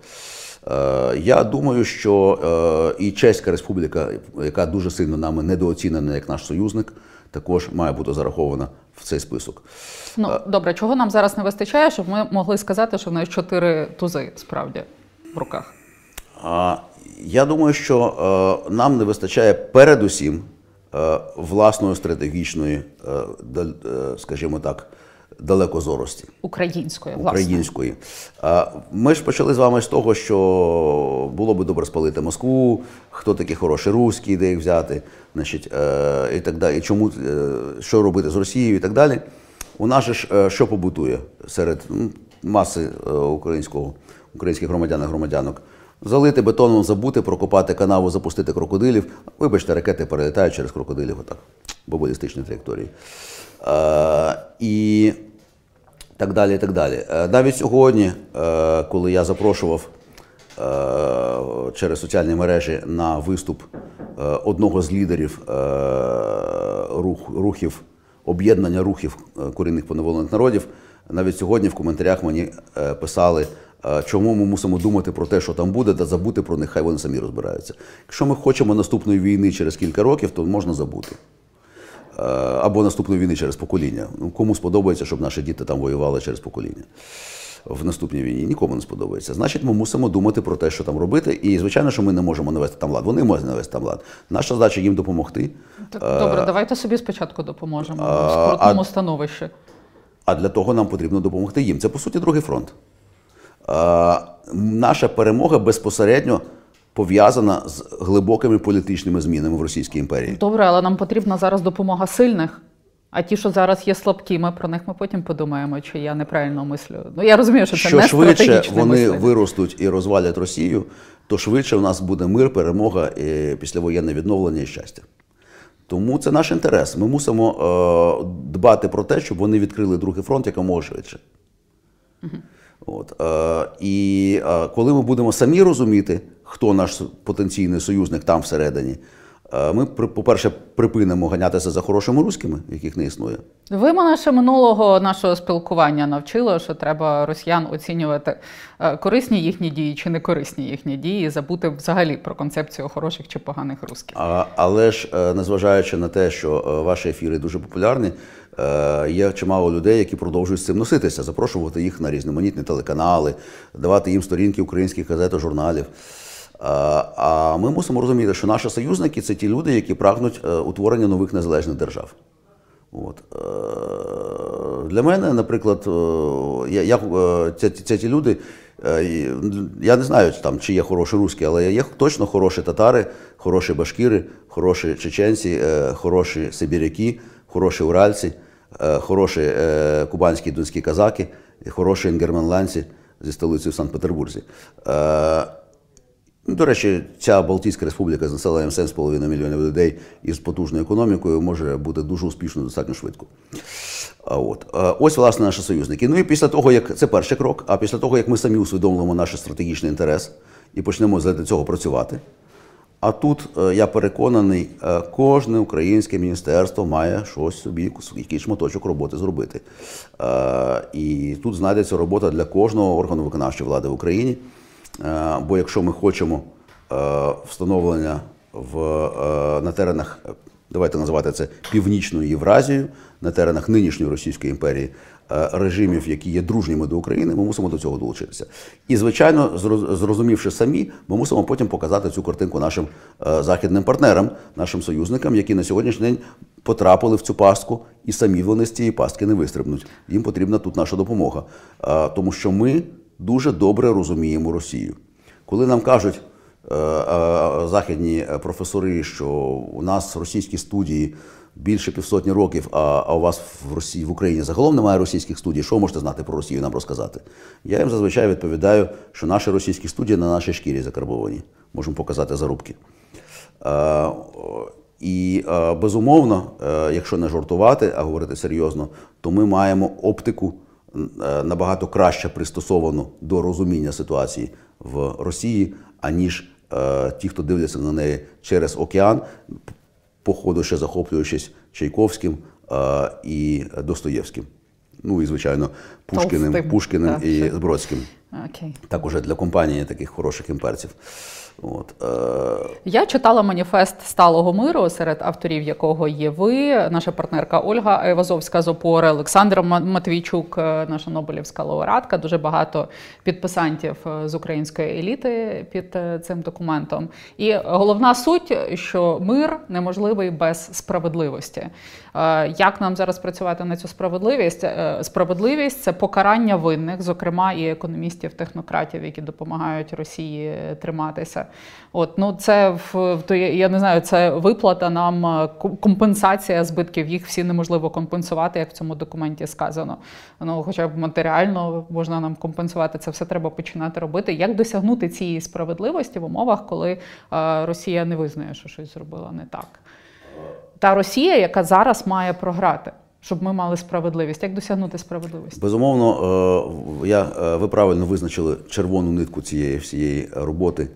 Я думаю, що і Чеська Республіка, яка дуже сильно нами недооцінена як наш союзник, також має бути зарахована в цей список. Ну, добре, чого нам зараз не вистачає, щоб ми могли сказати, що в нас 4 тузи, справді, в руках? Я думаю, що нам не вистачає передусім власної стратегічної, скажімо так, далекозорості. Української, власне. Української. Ми ж почали з вами з того, що було би добре спалити Москву, хто такі хороші русські, де їх взяти, значить, і так далі, і чому, що робити з Росією і так далі. У нас ж що побутує серед маси українських громадян і громадянок? Залити бетоном, забути, прокопати канаву, запустити крокодилів. Вибачте, ракети перелітають через крокодилів, отак, бо балістичні траєкторії. І так далі, і так далі. Навіть сьогодні, коли я запрошував через соціальні мережі на виступ одного з лідерів рухів, об'єднання рухів корінних поневолених народів, навіть сьогодні в коментарях мені писали, чому ми мусимо думати про те, що там буде, та забути про них, хай вони самі розбираються. Якщо ми хочемо наступної війни через кілька років, то можна забути. Або наступної війни через покоління. Кому сподобається, щоб наші діти там воювали через покоління в наступній війні? Нікому не сподобається. Значить, ми мусимо думати про те, що там робити. І, звичайно, що ми не можемо навести там лад. Вони можуть навести там лад. Наша задача їм допомогти. Так, добре, давайте собі спочатку допоможемо в скрутному становищі. А для того нам потрібно допомогти їм. Це, по суті, другий фронт. Наша перемога безпосередньо пов'язана з глибокими політичними змінами в Російській імперії. Добре, але нам потрібна зараз допомога сильних, а ті, що зараз є слабкими, про них ми потім подумаємо, чи я неправильно мислю. Ну, я розумію, що це не стратегічне мислення. Що швидше вони виростуть і розвалять Росію, то швидше у нас буде мир, перемога, і післявоєнне відновлення і щастя. Тому це наш інтерес. Ми мусимо дбати про те, щоб вони відкрили другий фронт якомога швидше. Угу. От. І коли ми будемо самі розуміти, хто наш потенційний союзник там всередині, ми, по-перше, припинимо ганятися за хорошими руськими, яких не існує. Ви мене ще минулого нашого спілкування навчили, що треба росіян оцінювати корисні їхні дії чи не корисні їхні дії, і забути взагалі про концепцію хороших чи поганих русських. Але ж, незважаючи на те, що ваші ефіри дуже популярні, є чимало людей, які продовжують з цим носитися, запрошувати їх на різноманітні телеканали, давати їм сторінки українських газет, журналів. А ми мусимо розуміти, що наші союзники – це ті люди, які прагнуть утворення нових незалежних держав. От. Для мене, наприклад, це ті люди, я не знаю, там, чи є хороші русські, але є точно хороші татари, хороші башкіри, хороші чеченці, хороші сибіряки, хороші уральці, хороші кубанські і донські казаки, хороші інгерманландці зі столицею в Санкт-Петербурзі. До речі, ця Балтійська республіка з населенням 7,5 мільйонів людей і з потужною економікою може бути дуже успішною достатньо швидко. От. Ось, власне, наші союзники. Ну і після того, як це перший крок, а після того, як ми самі усвідомлюємо наш стратегічний інтерес і почнемо для цього працювати, а тут, я переконаний, кожне українське міністерство має щось собі, якийсь шматочок роботи зробити. І тут знайдеться робота для кожного органу виконавчої влади в Україні. Бо якщо ми хочемо встановлення на теренах, давайте називати це Північною Євразією, на теренах нинішньої Російської імперії, режимів, які є дружніми до України, ми мусимо до цього долучитися. І, звичайно, зрозумівши самі, ми мусимо потім показати цю картинку нашим західним партнерам, нашим союзникам, які на сьогоднішній день потрапили в цю пастку, і самі вони з цієї пастки не вистрибнуть. Їм потрібна тут наша допомога, тому що ми дуже добре розуміємо Росію. Коли нам кажуть західні професори, що у нас російські студії більше півсотні років, а у вас в Росії, в Україні загалом немає російських студій, що можете знати про Росію нам розказати? Я їм зазвичай відповідаю, що наші російські студії на нашій шкірі закарбовані. Можемо показати зарубки. І, безумовно, якщо не жартувати, а говорити серйозно, то ми маємо оптику набагато краще пристосовано до розуміння ситуації в Росії, аніж ті, хто дивляться на неї через океан, походу ще захоплюючись Чайковським і Достоєвським. Ну і, звичайно, Пушкіним і Збродським. Окей. Так уже для компанії таких хороших імперців. От. Я читала маніфест Сталого миру, серед авторів якого є ви, наша партнерка Ольга Айвазовська з ОПОРи, Олександр Матвійчук, наша Нобелівська лауреатка. Дуже багато підписантів з української еліти під цим документом. І головна суть, що мир неможливий без справедливості. Як нам зараз працювати на цю справедливість? Справедливість – це покарання винних, зокрема і економістів, технократів, які допомагають Росії триматися. От, ну це я не знаю, це виплата нам, компенсація збитків. Їх всі неможливо компенсувати, як в цьому документі сказано. Ну, хоча б матеріально можна нам компенсувати, це все треба починати робити. Як досягнути цієї справедливості в умовах, коли Росія не визнає, що щось зробила не так? Та Росія, яка зараз має програти, щоб ми мали справедливість. Як досягнути справедливості? Безумовно, ви правильно визначили червону нитку цієї всієї роботи.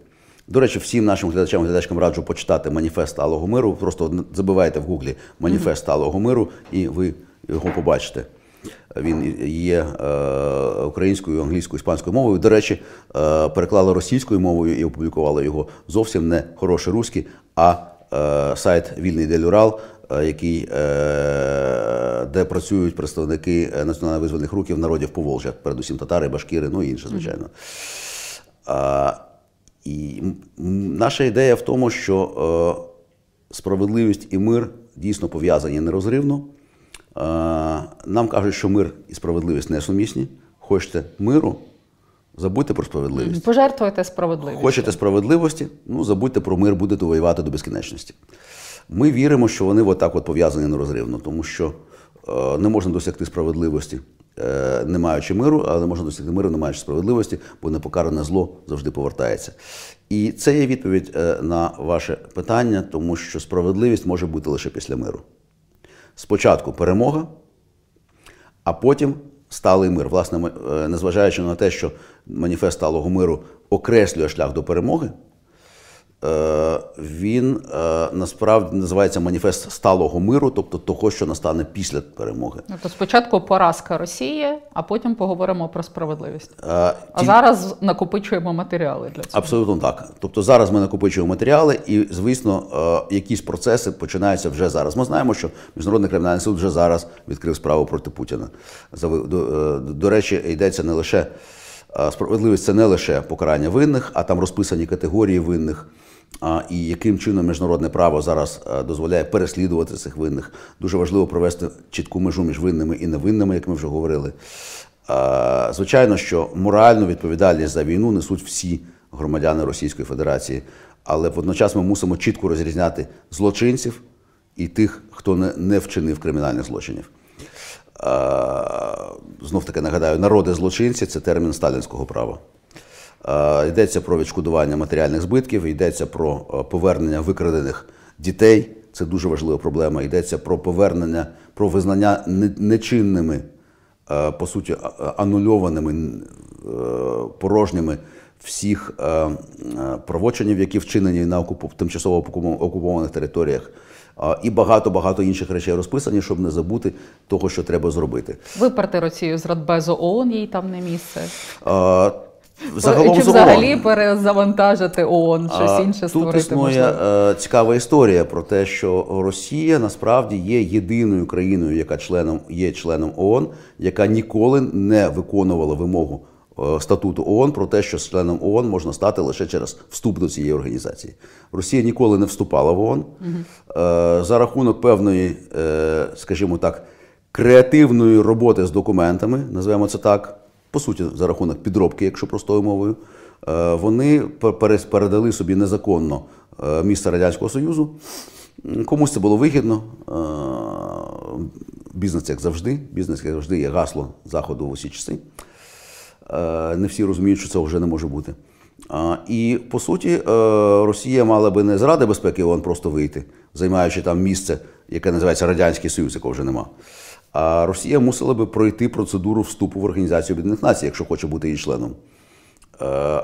До речі, всім нашим глядачам і глядачкам раджу почитати «Маніфест Сталого миру». Просто забивайте в гуглі «Маніфест Сталого миру» і ви його побачите. Він є українською, англійською, іспанською мовою. До речі, переклали російською мовою і опублікували його зовсім не «Хороші русські», а сайт «Вільний дель урал», де працюють представники національно-визвольних рухів народів Поволжя, передусім татари, башкіри, ну і інше, звичайно. І наша ідея в тому, що справедливість і мир дійсно пов'язані нерозривно. Нам кажуть, що мир і справедливість несумісні. Хочете миру? Забудьте про справедливість. Пожертвуйте справедливість. Хочете справедливості? Ну, забудьте про мир, будете воювати до безкінечності. Ми віримо, що вони отак пов'язані нерозривно, тому що не можна досягти справедливості, не маючи миру, але не можна досягти миру, не маючи справедливості, бо непокаране зло завжди повертається. І це є відповідь на ваше питання, тому що справедливість може бути лише після миру. Спочатку перемога, а потім сталий мир. Власне, незважаючи на те, що маніфест сталого миру окреслює шлях до перемоги, він насправді називається «Маніфест сталого миру», тобто того, що настане після перемоги. Тобто спочатку поразка Росії, а потім поговоримо про справедливість. А зараз накопичуємо матеріали для цього. Абсолютно так. Тобто зараз ми накопичуємо матеріали і, звісно, якісь процеси починаються вже зараз. Ми знаємо, що Міжнародний кримінальний суд вже зараз відкрив справу проти Путіна. До речі, йдеться не лише… Справедливість – це не лише покарання винних, а там розписані категорії винних, і яким чином міжнародне право зараз дозволяє переслідувати цих винних. Дуже важливо провести чітку межу між винними і невинними, як ми вже говорили. Звичайно, що моральну відповідальність за війну несуть всі громадяни Російської Федерації, але водночас ми мусимо чітко розрізняти злочинців і тих, хто не вчинив кримінальних злочинів. Знов-таки нагадаю, народи-злочинці – це термін сталінського права. Йдеться про відшкодування матеріальних збитків, йдеться про повернення викрадених дітей, це дуже важлива проблема, йдеться про повернення, про визнання нечинними, по суті, анульованими, порожніми всіх правочинів, які вчинені на тимчасово окупованих територіях. І багато-багато інших речей розписані, щоб не забути того, що треба зробити. Виперти Росію з Радбезу ООН, їй там не місце? Чи взагалі перезавантажити ООН, щось інше створити? Тут існує цікава історія про те, що Росія насправді є єдиною країною, яка є членом ООН, яка ніколи не виконувала вимогу статуту ООН про те, що членом ООН можна стати лише через вступ до цієї організації. Росія ніколи не вступала в ООН. За рахунок певної, скажімо так, креативної роботи з документами, називаємо це так, по суті, за рахунок підробки, якщо простою мовою, вони передали собі незаконно місце Радянського Союзу. Комусь це було вигідно. Бізнес, як завжди. Бізнес, як завжди, є гасло Заходу в усі часи. Не всі розуміють, що це вже не може бути. І, по суті, Росія мала би не з Ради безпеки ООН просто вийти, займаючи там місце, яке називається Радянський Союз, якого вже нема. А Росія мусила би пройти процедуру вступу в Організацію Об'єднаних Націй, якщо хоче бути її членом.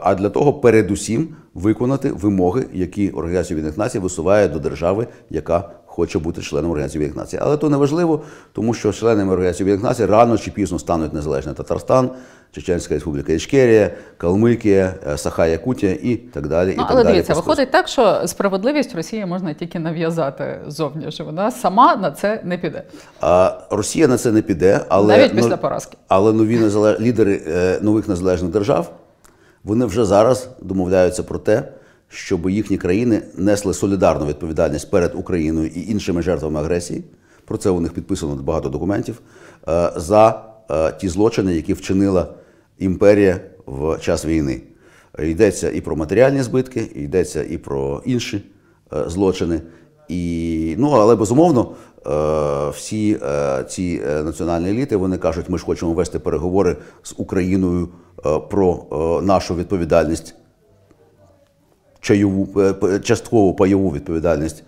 А для того передусім виконати вимоги, які Організація Об'єднаних Націй висуває до держави, яка хоче бути членом Організації Об'єднаних Націй. Але то не важливо, тому що членами Організації Об'єднаних Націй рано чи пізно стануть незалежний Татарстан, Чеченська Республіка Ічкерія, Калмикія, Саха-Якутія і так далі. Але дивіться, виходить так, що справедливість Росії можна тільки нав'язати зовні, що вона сама на це не піде. Росія на це не піде, але навіть після поразки. Але нові лідери нових незалежних держав, вони вже зараз домовляються про те, щоб їхні країни несли солідарну відповідальність перед Україною і іншими жертвами агресії. Про це у них підписано багато документів за ті злочини, які вчинила імперія в час війни. Йдеться і про матеріальні збитки, йдеться і про інші злочини. І, але, безумовно, всі ці національні еліти, вони кажуть, ми ж хочемо вести переговори з Україною про нашу відповідальність, часткову пайову відповідальність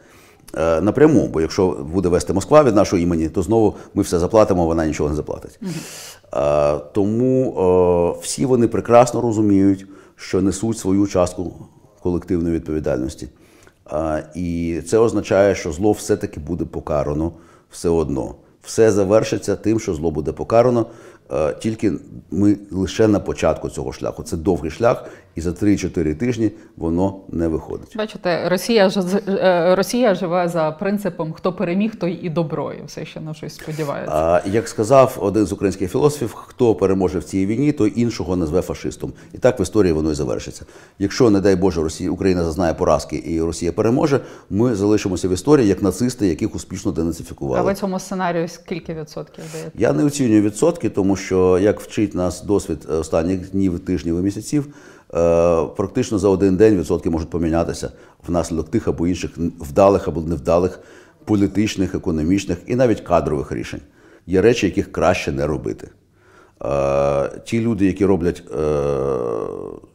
напряму, бо якщо буде вести Москва від нашого імені, то знову ми все заплатимо, вона нічого не заплатить. Тому всі вони прекрасно розуміють, що несуть свою частку колективної відповідальності. І це означає, що зло все-таки буде покарано все одно. Все завершиться тим, що зло буде покарано, тільки ми лише на початку цього шляху. Це довгий шлях, і за 3-4 тижні воно не виходить. Бачите, Росія живе за принципом «хто переміг, той і добро», і все ще на щось сподівається. Як сказав один з українських філософів, хто переможе в цій війні, той іншого назве фашистом. І так в історії воно і завершиться. Якщо, не дай Боже, Україна зазнає поразки і Росія переможе, ми залишимося в історії як нацисти, яких успішно денацифікували. Але цьому сценарію скільки відсотків даєте? Я не оцінюю відсотки, тому що, як вчить нас досвід останніх днів, тижнів і місяців, практично за один день відсотки можуть помінятися внаслідок тих або інших вдалих або невдалих політичних, економічних і навіть кадрових рішень. Є речі, яких краще не робити. Ті люди, які роблять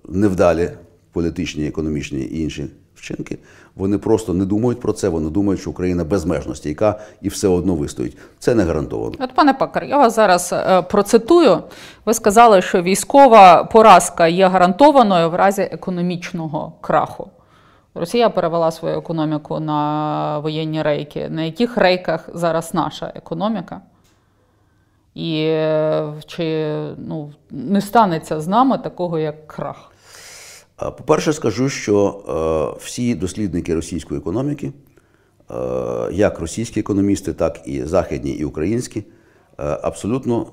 невдалі політичні, економічні і інші вчинки, вони просто не думають про це, вони думають, що Україна безмежно стійка і все одно вистоїть. Це не гарантовано. От, пане Пекар, я вас зараз процитую. Ви сказали, що військова поразка є гарантованою в разі економічного краху. Росія перевела свою економіку на воєнні рейки. На яких рейках зараз наша економіка? І чи не станеться з нами такого, як крах? По-перше, скажу, що всі дослідники російської економіки, як російські економісти, так і західні, і українські, абсолютно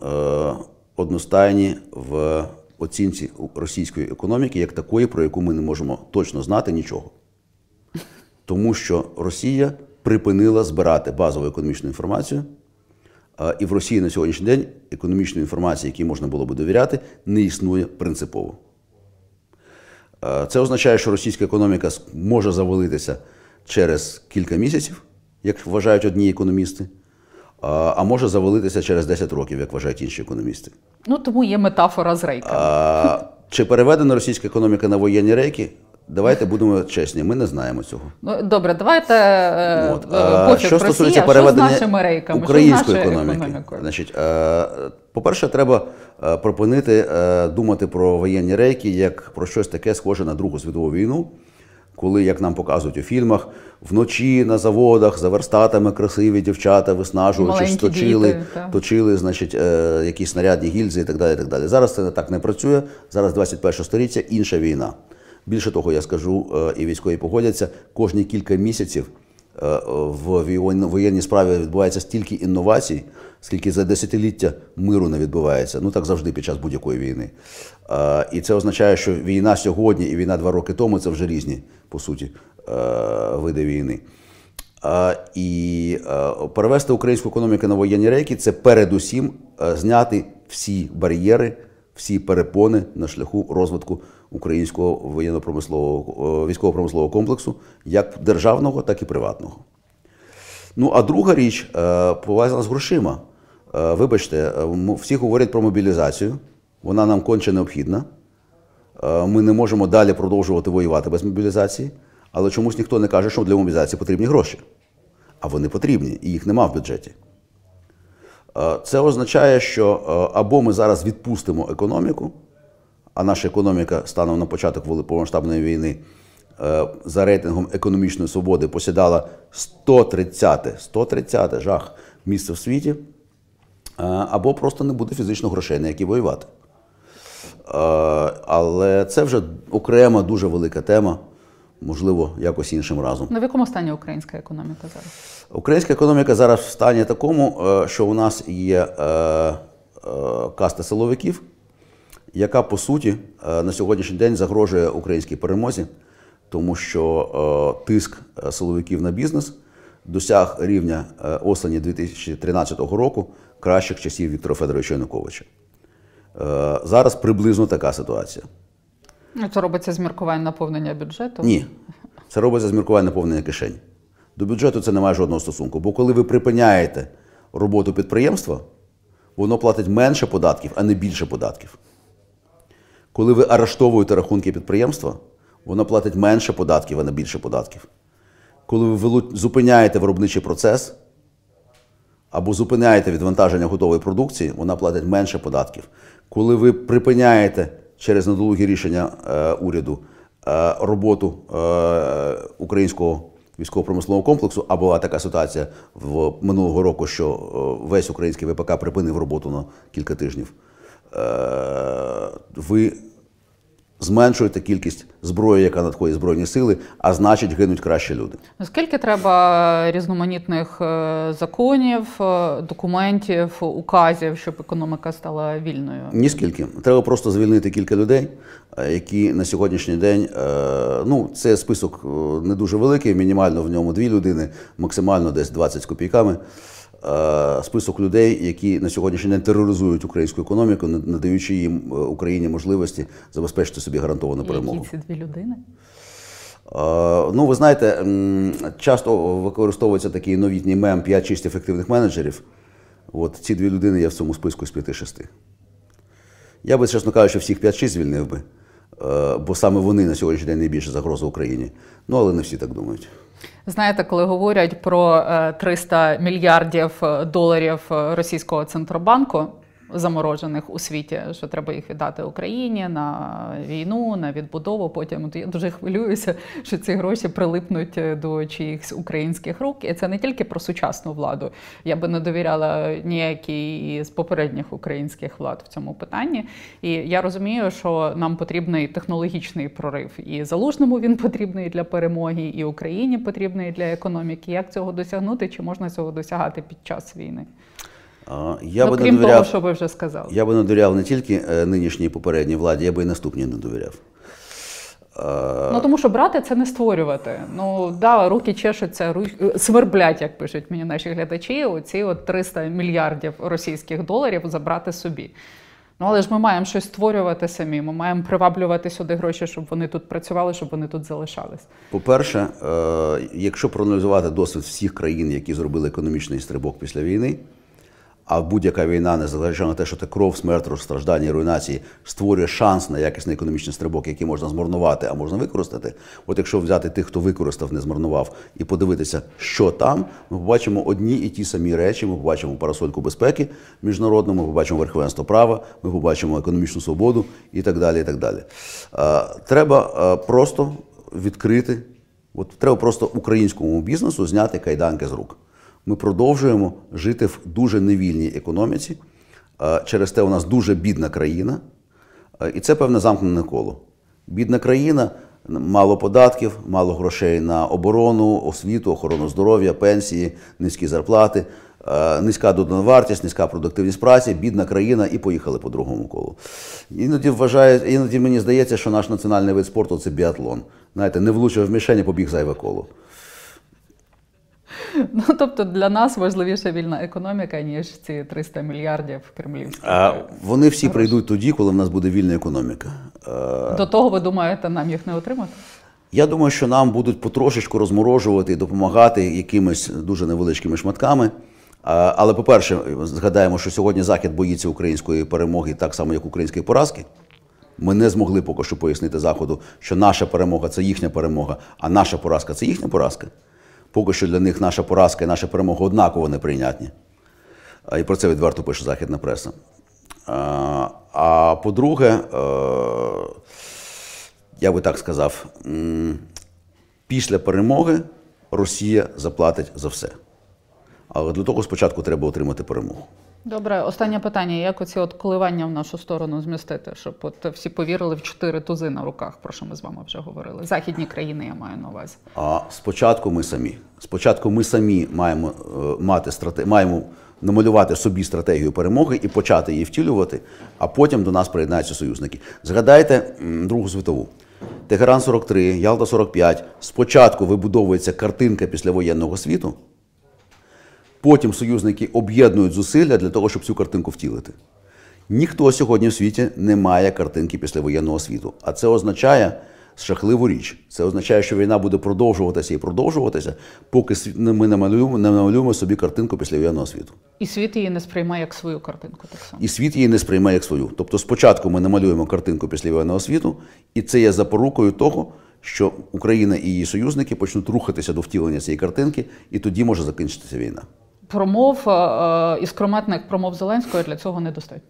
одностайні в оцінці російської економіки як такої, про яку ми не можемо точно знати нічого. Тому що Росія припинила збирати базову економічну інформацію, і в Росії на сьогоднішній день економічної інформації, якій можна було би довіряти, не існує принципово. Це означає, що російська економіка може завалитися через кілька місяців, як вважають одні економісти, а може завалитися через 10 років, як вважають інші економісти. Тому є метафора з рейками. Чи переведена російська економіка на воєнні рейки? Давайте будемо чесні, ми не знаємо цього. Добре, давайте пофіг Росія, що з нашими рейками, що з нашою економікою? По-перше, треба припинити думати про воєнні рейки як про щось таке схоже на Другу світову війну, коли, як нам показують у фільмах, вночі на заводах за верстатами красиві дівчата, виснажуючись, точили якісь снарядні гільзи і так далі. Зараз це так не працює, зараз 21 століття, інша війна. Більше того, я скажу, і військові погодяться, кожні кілька місяців в воєнній справі відбувається стільки інновацій, скільки за десятиліття миру не відбувається. Так завжди під час будь-якої війни. І це означає, що війна сьогодні і війна 2 роки тому – це вже різні, по суті, види війни. І перевести українську економіку на воєнні рейки – це передусім зняти всі бар'єри, всі перепони на шляху розвитку українського військово-промислового комплексу, як державного, так і приватного. А друга річ пов'язана з грошима. Вибачте, всі говорять про мобілізацію, вона нам конче необхідна. Ми не можемо далі продовжувати воювати без мобілізації, але чомусь ніхто не каже, що для мобілізації потрібні гроші. А вони потрібні, і їх нема в бюджеті. Це означає, що або ми зараз відпустимо економіку, а наша економіка станом на початок повномасштабної війни за рейтингом економічної свободи посідала 130-те жах місце в світі, або просто не буде фізично грошей, на які воювати. Але це вже окрема, дуже велика тема, можливо, якось іншим разом. На в якому стані українська економіка зараз? Українська економіка зараз в стані такому, що у нас є каста силовиків, яка, по суті, на сьогоднішній день загрожує українській перемозі, тому що тиск силовиків на бізнес досяг рівня осені 2013 року кращих часів Віктора Федоровича Януковича. Зараз приблизно така ситуація. Це робиться з міркувань наповнення бюджету? Ні. Це робиться з міркувань наповнення кишень. До бюджету це не має жодного стосунку. Бо коли ви припиняєте роботу підприємства, воно платить менше податків, а не більше податків. Коли ви арештовуєте рахунки підприємства, воно платить менше податків, а не більше податків. Коли ви зупиняєте виробничий процес або зупиняєте відвантаження готової продукції, вона платить менше податків. Коли ви припиняєте через недолугі рішення уряду роботу українського військово-промислового комплексу, а була така ситуація минулого року, що весь український ВПК припинив роботу на кілька тижнів, ви зменшуєте кількість зброї, яка надходить в Збройні сили, а значить гинуть краще люди. Скільки треба різноманітних законів, документів, указів, щоб економіка стала вільною? Ніскільки. Треба просто звільнити кілька людей, які на сьогоднішній день, ну, це список не дуже великий, мінімально в ньому 2 людини, максимально десь 20 з копійками. Список людей, які на сьогоднішній день тероризують українську економіку, надаючи їм Україні можливості забезпечити собі гарантовану перемогу. Які ці 2 людини? Ну, ви знаєте, часто використовується такий новітній мем «5-6 ефективних менеджерів». От ці 2 людини є в цьому списку з 5-6. Я би, чесно кажучи, всіх 5-6 звільнив би, бо саме вони на сьогоднішній день найбільша загроза Україні. Ну, але не всі так думають. Знаєте, коли говорять про 300 мільярдів доларів російського Центробанку, заморожених у світі, що треба їх віддати Україні на війну, на відбудову, потім я дуже хвилююся, що ці гроші прилипнуть до чиїхсь українських рук. І це не тільки про сучасну владу. Я би не довіряла ніякій з попередніх українських влад в цьому питанні. І я розумію, що нам потрібний технологічний прорив. І Залужному він потрібний для перемоги, і Україні потрібний для економіки. Як цього досягнути? Чи можна цього досягати під час війни? Крім того, що ви вже сказали. Я би не довіряв не тільки нинішній попередній владі, я би і наступній не довіряв. Ну, тому що брати – це не створювати. Ну, да, руки чешуться, сверблять, як пишуть мені наші глядачі, оці от 300 мільярдів російських доларів забрати собі. Ну, але ж ми маємо щось створювати самі, ми маємо приваблювати сюди гроші, щоб вони тут працювали, щоб вони тут залишались. По-перше, якщо проаналізувати досвід всіх країн, які зробили економічний стрибок після війни, а будь-яка війна, незважаючи на те, що це кров, смерть, розстраждання і руйнації, створює шанс на якісний економічний стрибок, який можна змарнувати, а можна використати. От якщо взяти тих, хто використав, не змарнував, і подивитися, що там, ми побачимо одні і ті самі речі, ми побачимо парасольку безпеки міжнародну, ми побачимо верховенство права, ми побачимо економічну свободу і так далі, і так далі. Треба просто відкрити, треба просто українському бізнесу зняти кайданки з рук. Ми продовжуємо жити в дуже невільній економіці, через те у нас дуже бідна країна, і це, певне, замкнене коло. Бідна країна, мало податків, мало грошей на оборону, освіту, охорону здоров'я, пенсії, низькі зарплати, низька додана вартість, низька продуктивність праці, бідна країна, і поїхали по другому колу. Іноді мені здається, що наш національний вид спорту – це біатлон. Знаєте, не влучив в мішені, побіг зайве коло. Ну, тобто для нас важливіша вільна економіка, ніж ці 300 мільярдів кремлівських. Вони всі прийдуть тоді, коли в нас буде вільна економіка. До того, ви думаєте, нам їх не отримати? Я думаю, що нам будуть потрошечку розморожувати і допомагати якимись дуже невеличкими шматками. Але, по-перше, згадаємо, що сьогодні Захід боїться української перемоги так само, як української поразки. Ми не змогли поки що пояснити Заходу, що наша перемога – це їхня перемога, а наша поразка – це їхня поразка. Поки що для них наша поразка і наша перемога однаково неприйнятні. І про це відверто пише західна преса. А по-друге, я би так сказав, після перемоги Росія заплатить за все. Але для того спочатку треба отримати перемогу. Добре, останнє питання. Як оці от коливання в нашу сторону змістити, щоб от всі повірили в 4 тузи на руках, про що ми з вами вже говорили? Західні країни, я маю на увазі. А спочатку ми самі. Спочатку ми самі маємо намалювати собі стратегію перемоги і почати її втілювати, а потім до нас приєднаються союзники. Згадайте Другу світову. Тегеран 43, Ялта 45. Спочатку вибудовується картинка післявоєнного світу, потім союзники об'єднують зусилля для того, щоб цю картинку втілити. Ніхто сьогодні в світі не має картинки післявоєнного світу. А це означає жахливу річ. Це означає, що війна буде продовжуватися і продовжуватися, поки ми не намалюємо собі картинку післявоєнного світу. І світ її не сприймає як свою картинку так само. І світ її не сприймає як свою. Тобто спочатку ми намалюємо картинку післявоєнного світу, і це є запорукою того, що Україна і її союзники почнуть рухатися до втілення цієї картинки, і тоді може закінчитися війна. Промов, іскрометних промов Зеленського для цього недостатньо?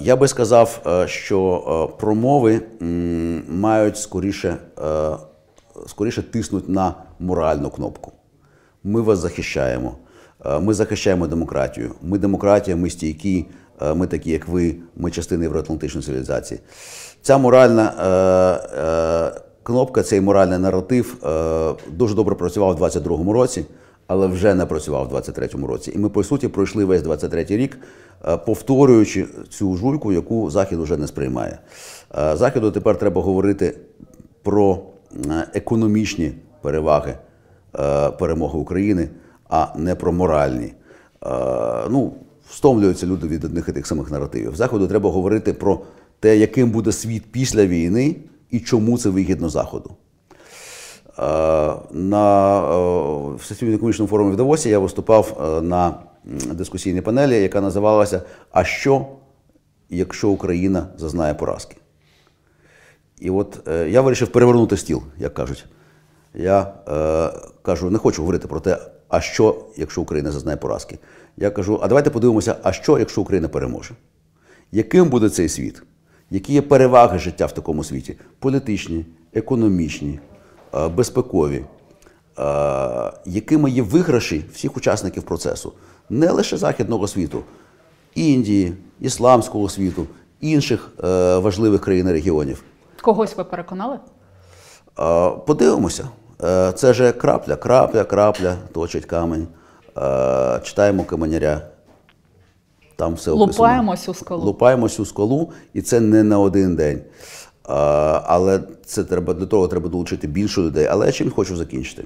Я би сказав, що промови мають скоріше тиснуть на моральну кнопку. Ми вас захищаємо, ми захищаємо демократію. Ми демократія, ми стійкі, ми такі, як ви, ми частина євроатлантичної цивілізації. Ця моральна кнопка, цей моральний наратив дуже добре працював у 22-му році, але вже не працював у 23-му році. І ми, по суті, пройшли весь 23-й рік, повторюючи цю жульку, яку Захід уже не сприймає. Заходу тепер треба говорити про економічні переваги перемоги України, а не про моральні. Ну, стомлюються люди від одних і тих самих наративів. Заходу треба говорити про те, яким буде світ після війни і чому це вигідно Заходу. На Всесвітньому економічному форумі в Давосі я виступав на дискусійній панелі, яка називалася «А що, якщо Україна зазнає поразки?». І от я вирішив перевернути стіл, як кажуть. Я кажу, не хочу говорити про те, а що, якщо Україна зазнає поразки. Я кажу, а давайте подивимося, а що, якщо Україна переможе? Яким буде цей світ? Які є переваги життя в такому світі? Політичні, економічні, безпекові, якими є виграші всіх учасників процесу, не лише західного світу, Індії, ісламського світу, інших важливих країн і регіонів. Когось ви переконали? Подивимося. Це же крапля, крапля, крапля, точить камінь. Читаємо Каменяря. Там все описано. Лупаємось у скалу. Лупаємось у скалу, і це не на один день. Але це треба, до того треба долучити більше людей. Але я чим хочу закінчити.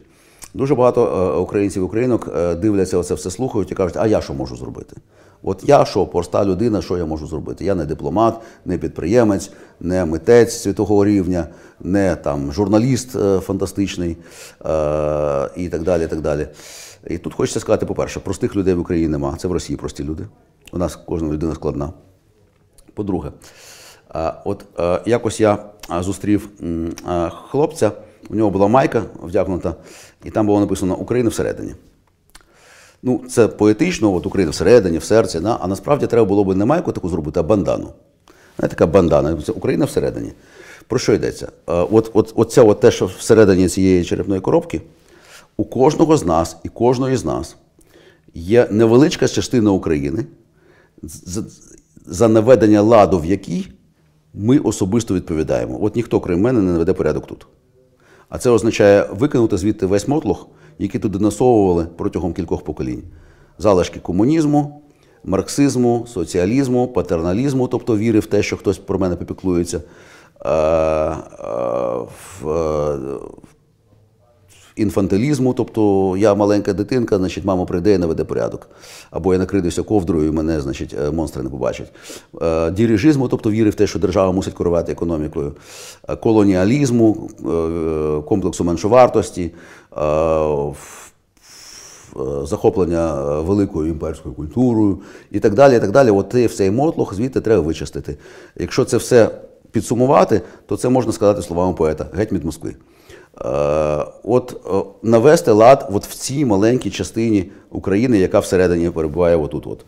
Дуже багато українців і українок дивляться оце все, слухають і кажуть, а я що можу зробити? От я що, проста людина, що я можу зробити? Я не дипломат, не підприємець, не митець світового рівня, не там журналіст фантастичний і так далі, і так далі. І тут хочеться сказати, по-перше, простих людей в Україні нема. Це в Росії прості люди. У нас кожна людина складна. По-друге, от якось я зустрів хлопця, у нього була майка вдягнута, і там було написано «Україна всередині». Ну, це поетично, от «Україна всередині», «в серці», а насправді треба було б не майку таку зробити, а бандану. Знаєте, така бандана, це «Україна всередині». Про що йдеться? От те, що всередині цієї черепної коробки, у кожного з нас і кожної з нас є невеличка частина України, за наведення ладу, в якій ми особисто відповідаємо. От ніхто, крім мене, не наведе порядок тут. А це означає викинути звідти весь мотлох, який туди насовували протягом кількох поколінь. Залишки комунізму, марксизму, соціалізму, патерналізму, тобто віри в те, що хтось про мене попіклується, інфантилізму, тобто я маленька дитинка, значить, мама прийде і наведе порядок. Або я накридився ковдрою і мене, значить, монстри не побачать. Дірижизму, тобто віри в те, що держава мусить керувати економікою. Колоніалізму, комплексу меншовартості, захоплення великою імперською культурою і так далі, і так далі. От цей мотлох звідти треба вичистити. Якщо це все підсумувати, то це можна сказати словами поета «Геть від Москви». от навести лад от в цій маленькій частині України, яка всередині перебуває отут.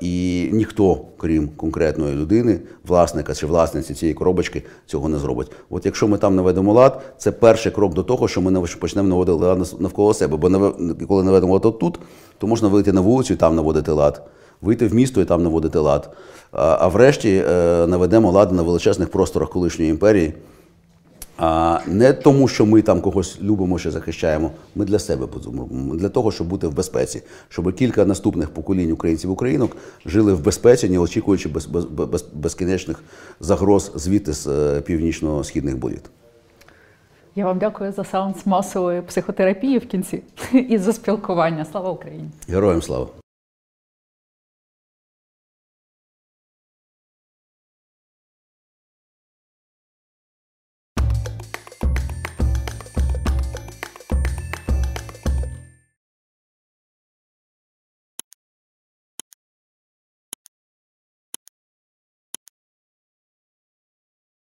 І ніхто, крім конкретної людини, власника чи власниці цієї коробочки, цього не зробить. От якщо ми там наведемо лад, це перший крок до того, що ми почнемо наводити лад навколо себе. Бо коли наведемо лад тут, то можна вийти на вулицю і там наводити лад, вийти в місто і там наводити лад. А врешті наведемо лад на величезних просторах колишньої імперії. Не тому, що ми там когось любимо чи захищаємо, ми для себе робимо, для того, щоб бути в безпеці, щоб кілька наступних поколінь українців-українок жили в безпеці, не очікуючи безкінечних загроз звідти з північно-східних боліт. Я вам дякую за сеанс масової психотерапії в кінці і за спілкування. Слава Україні! Героям слава!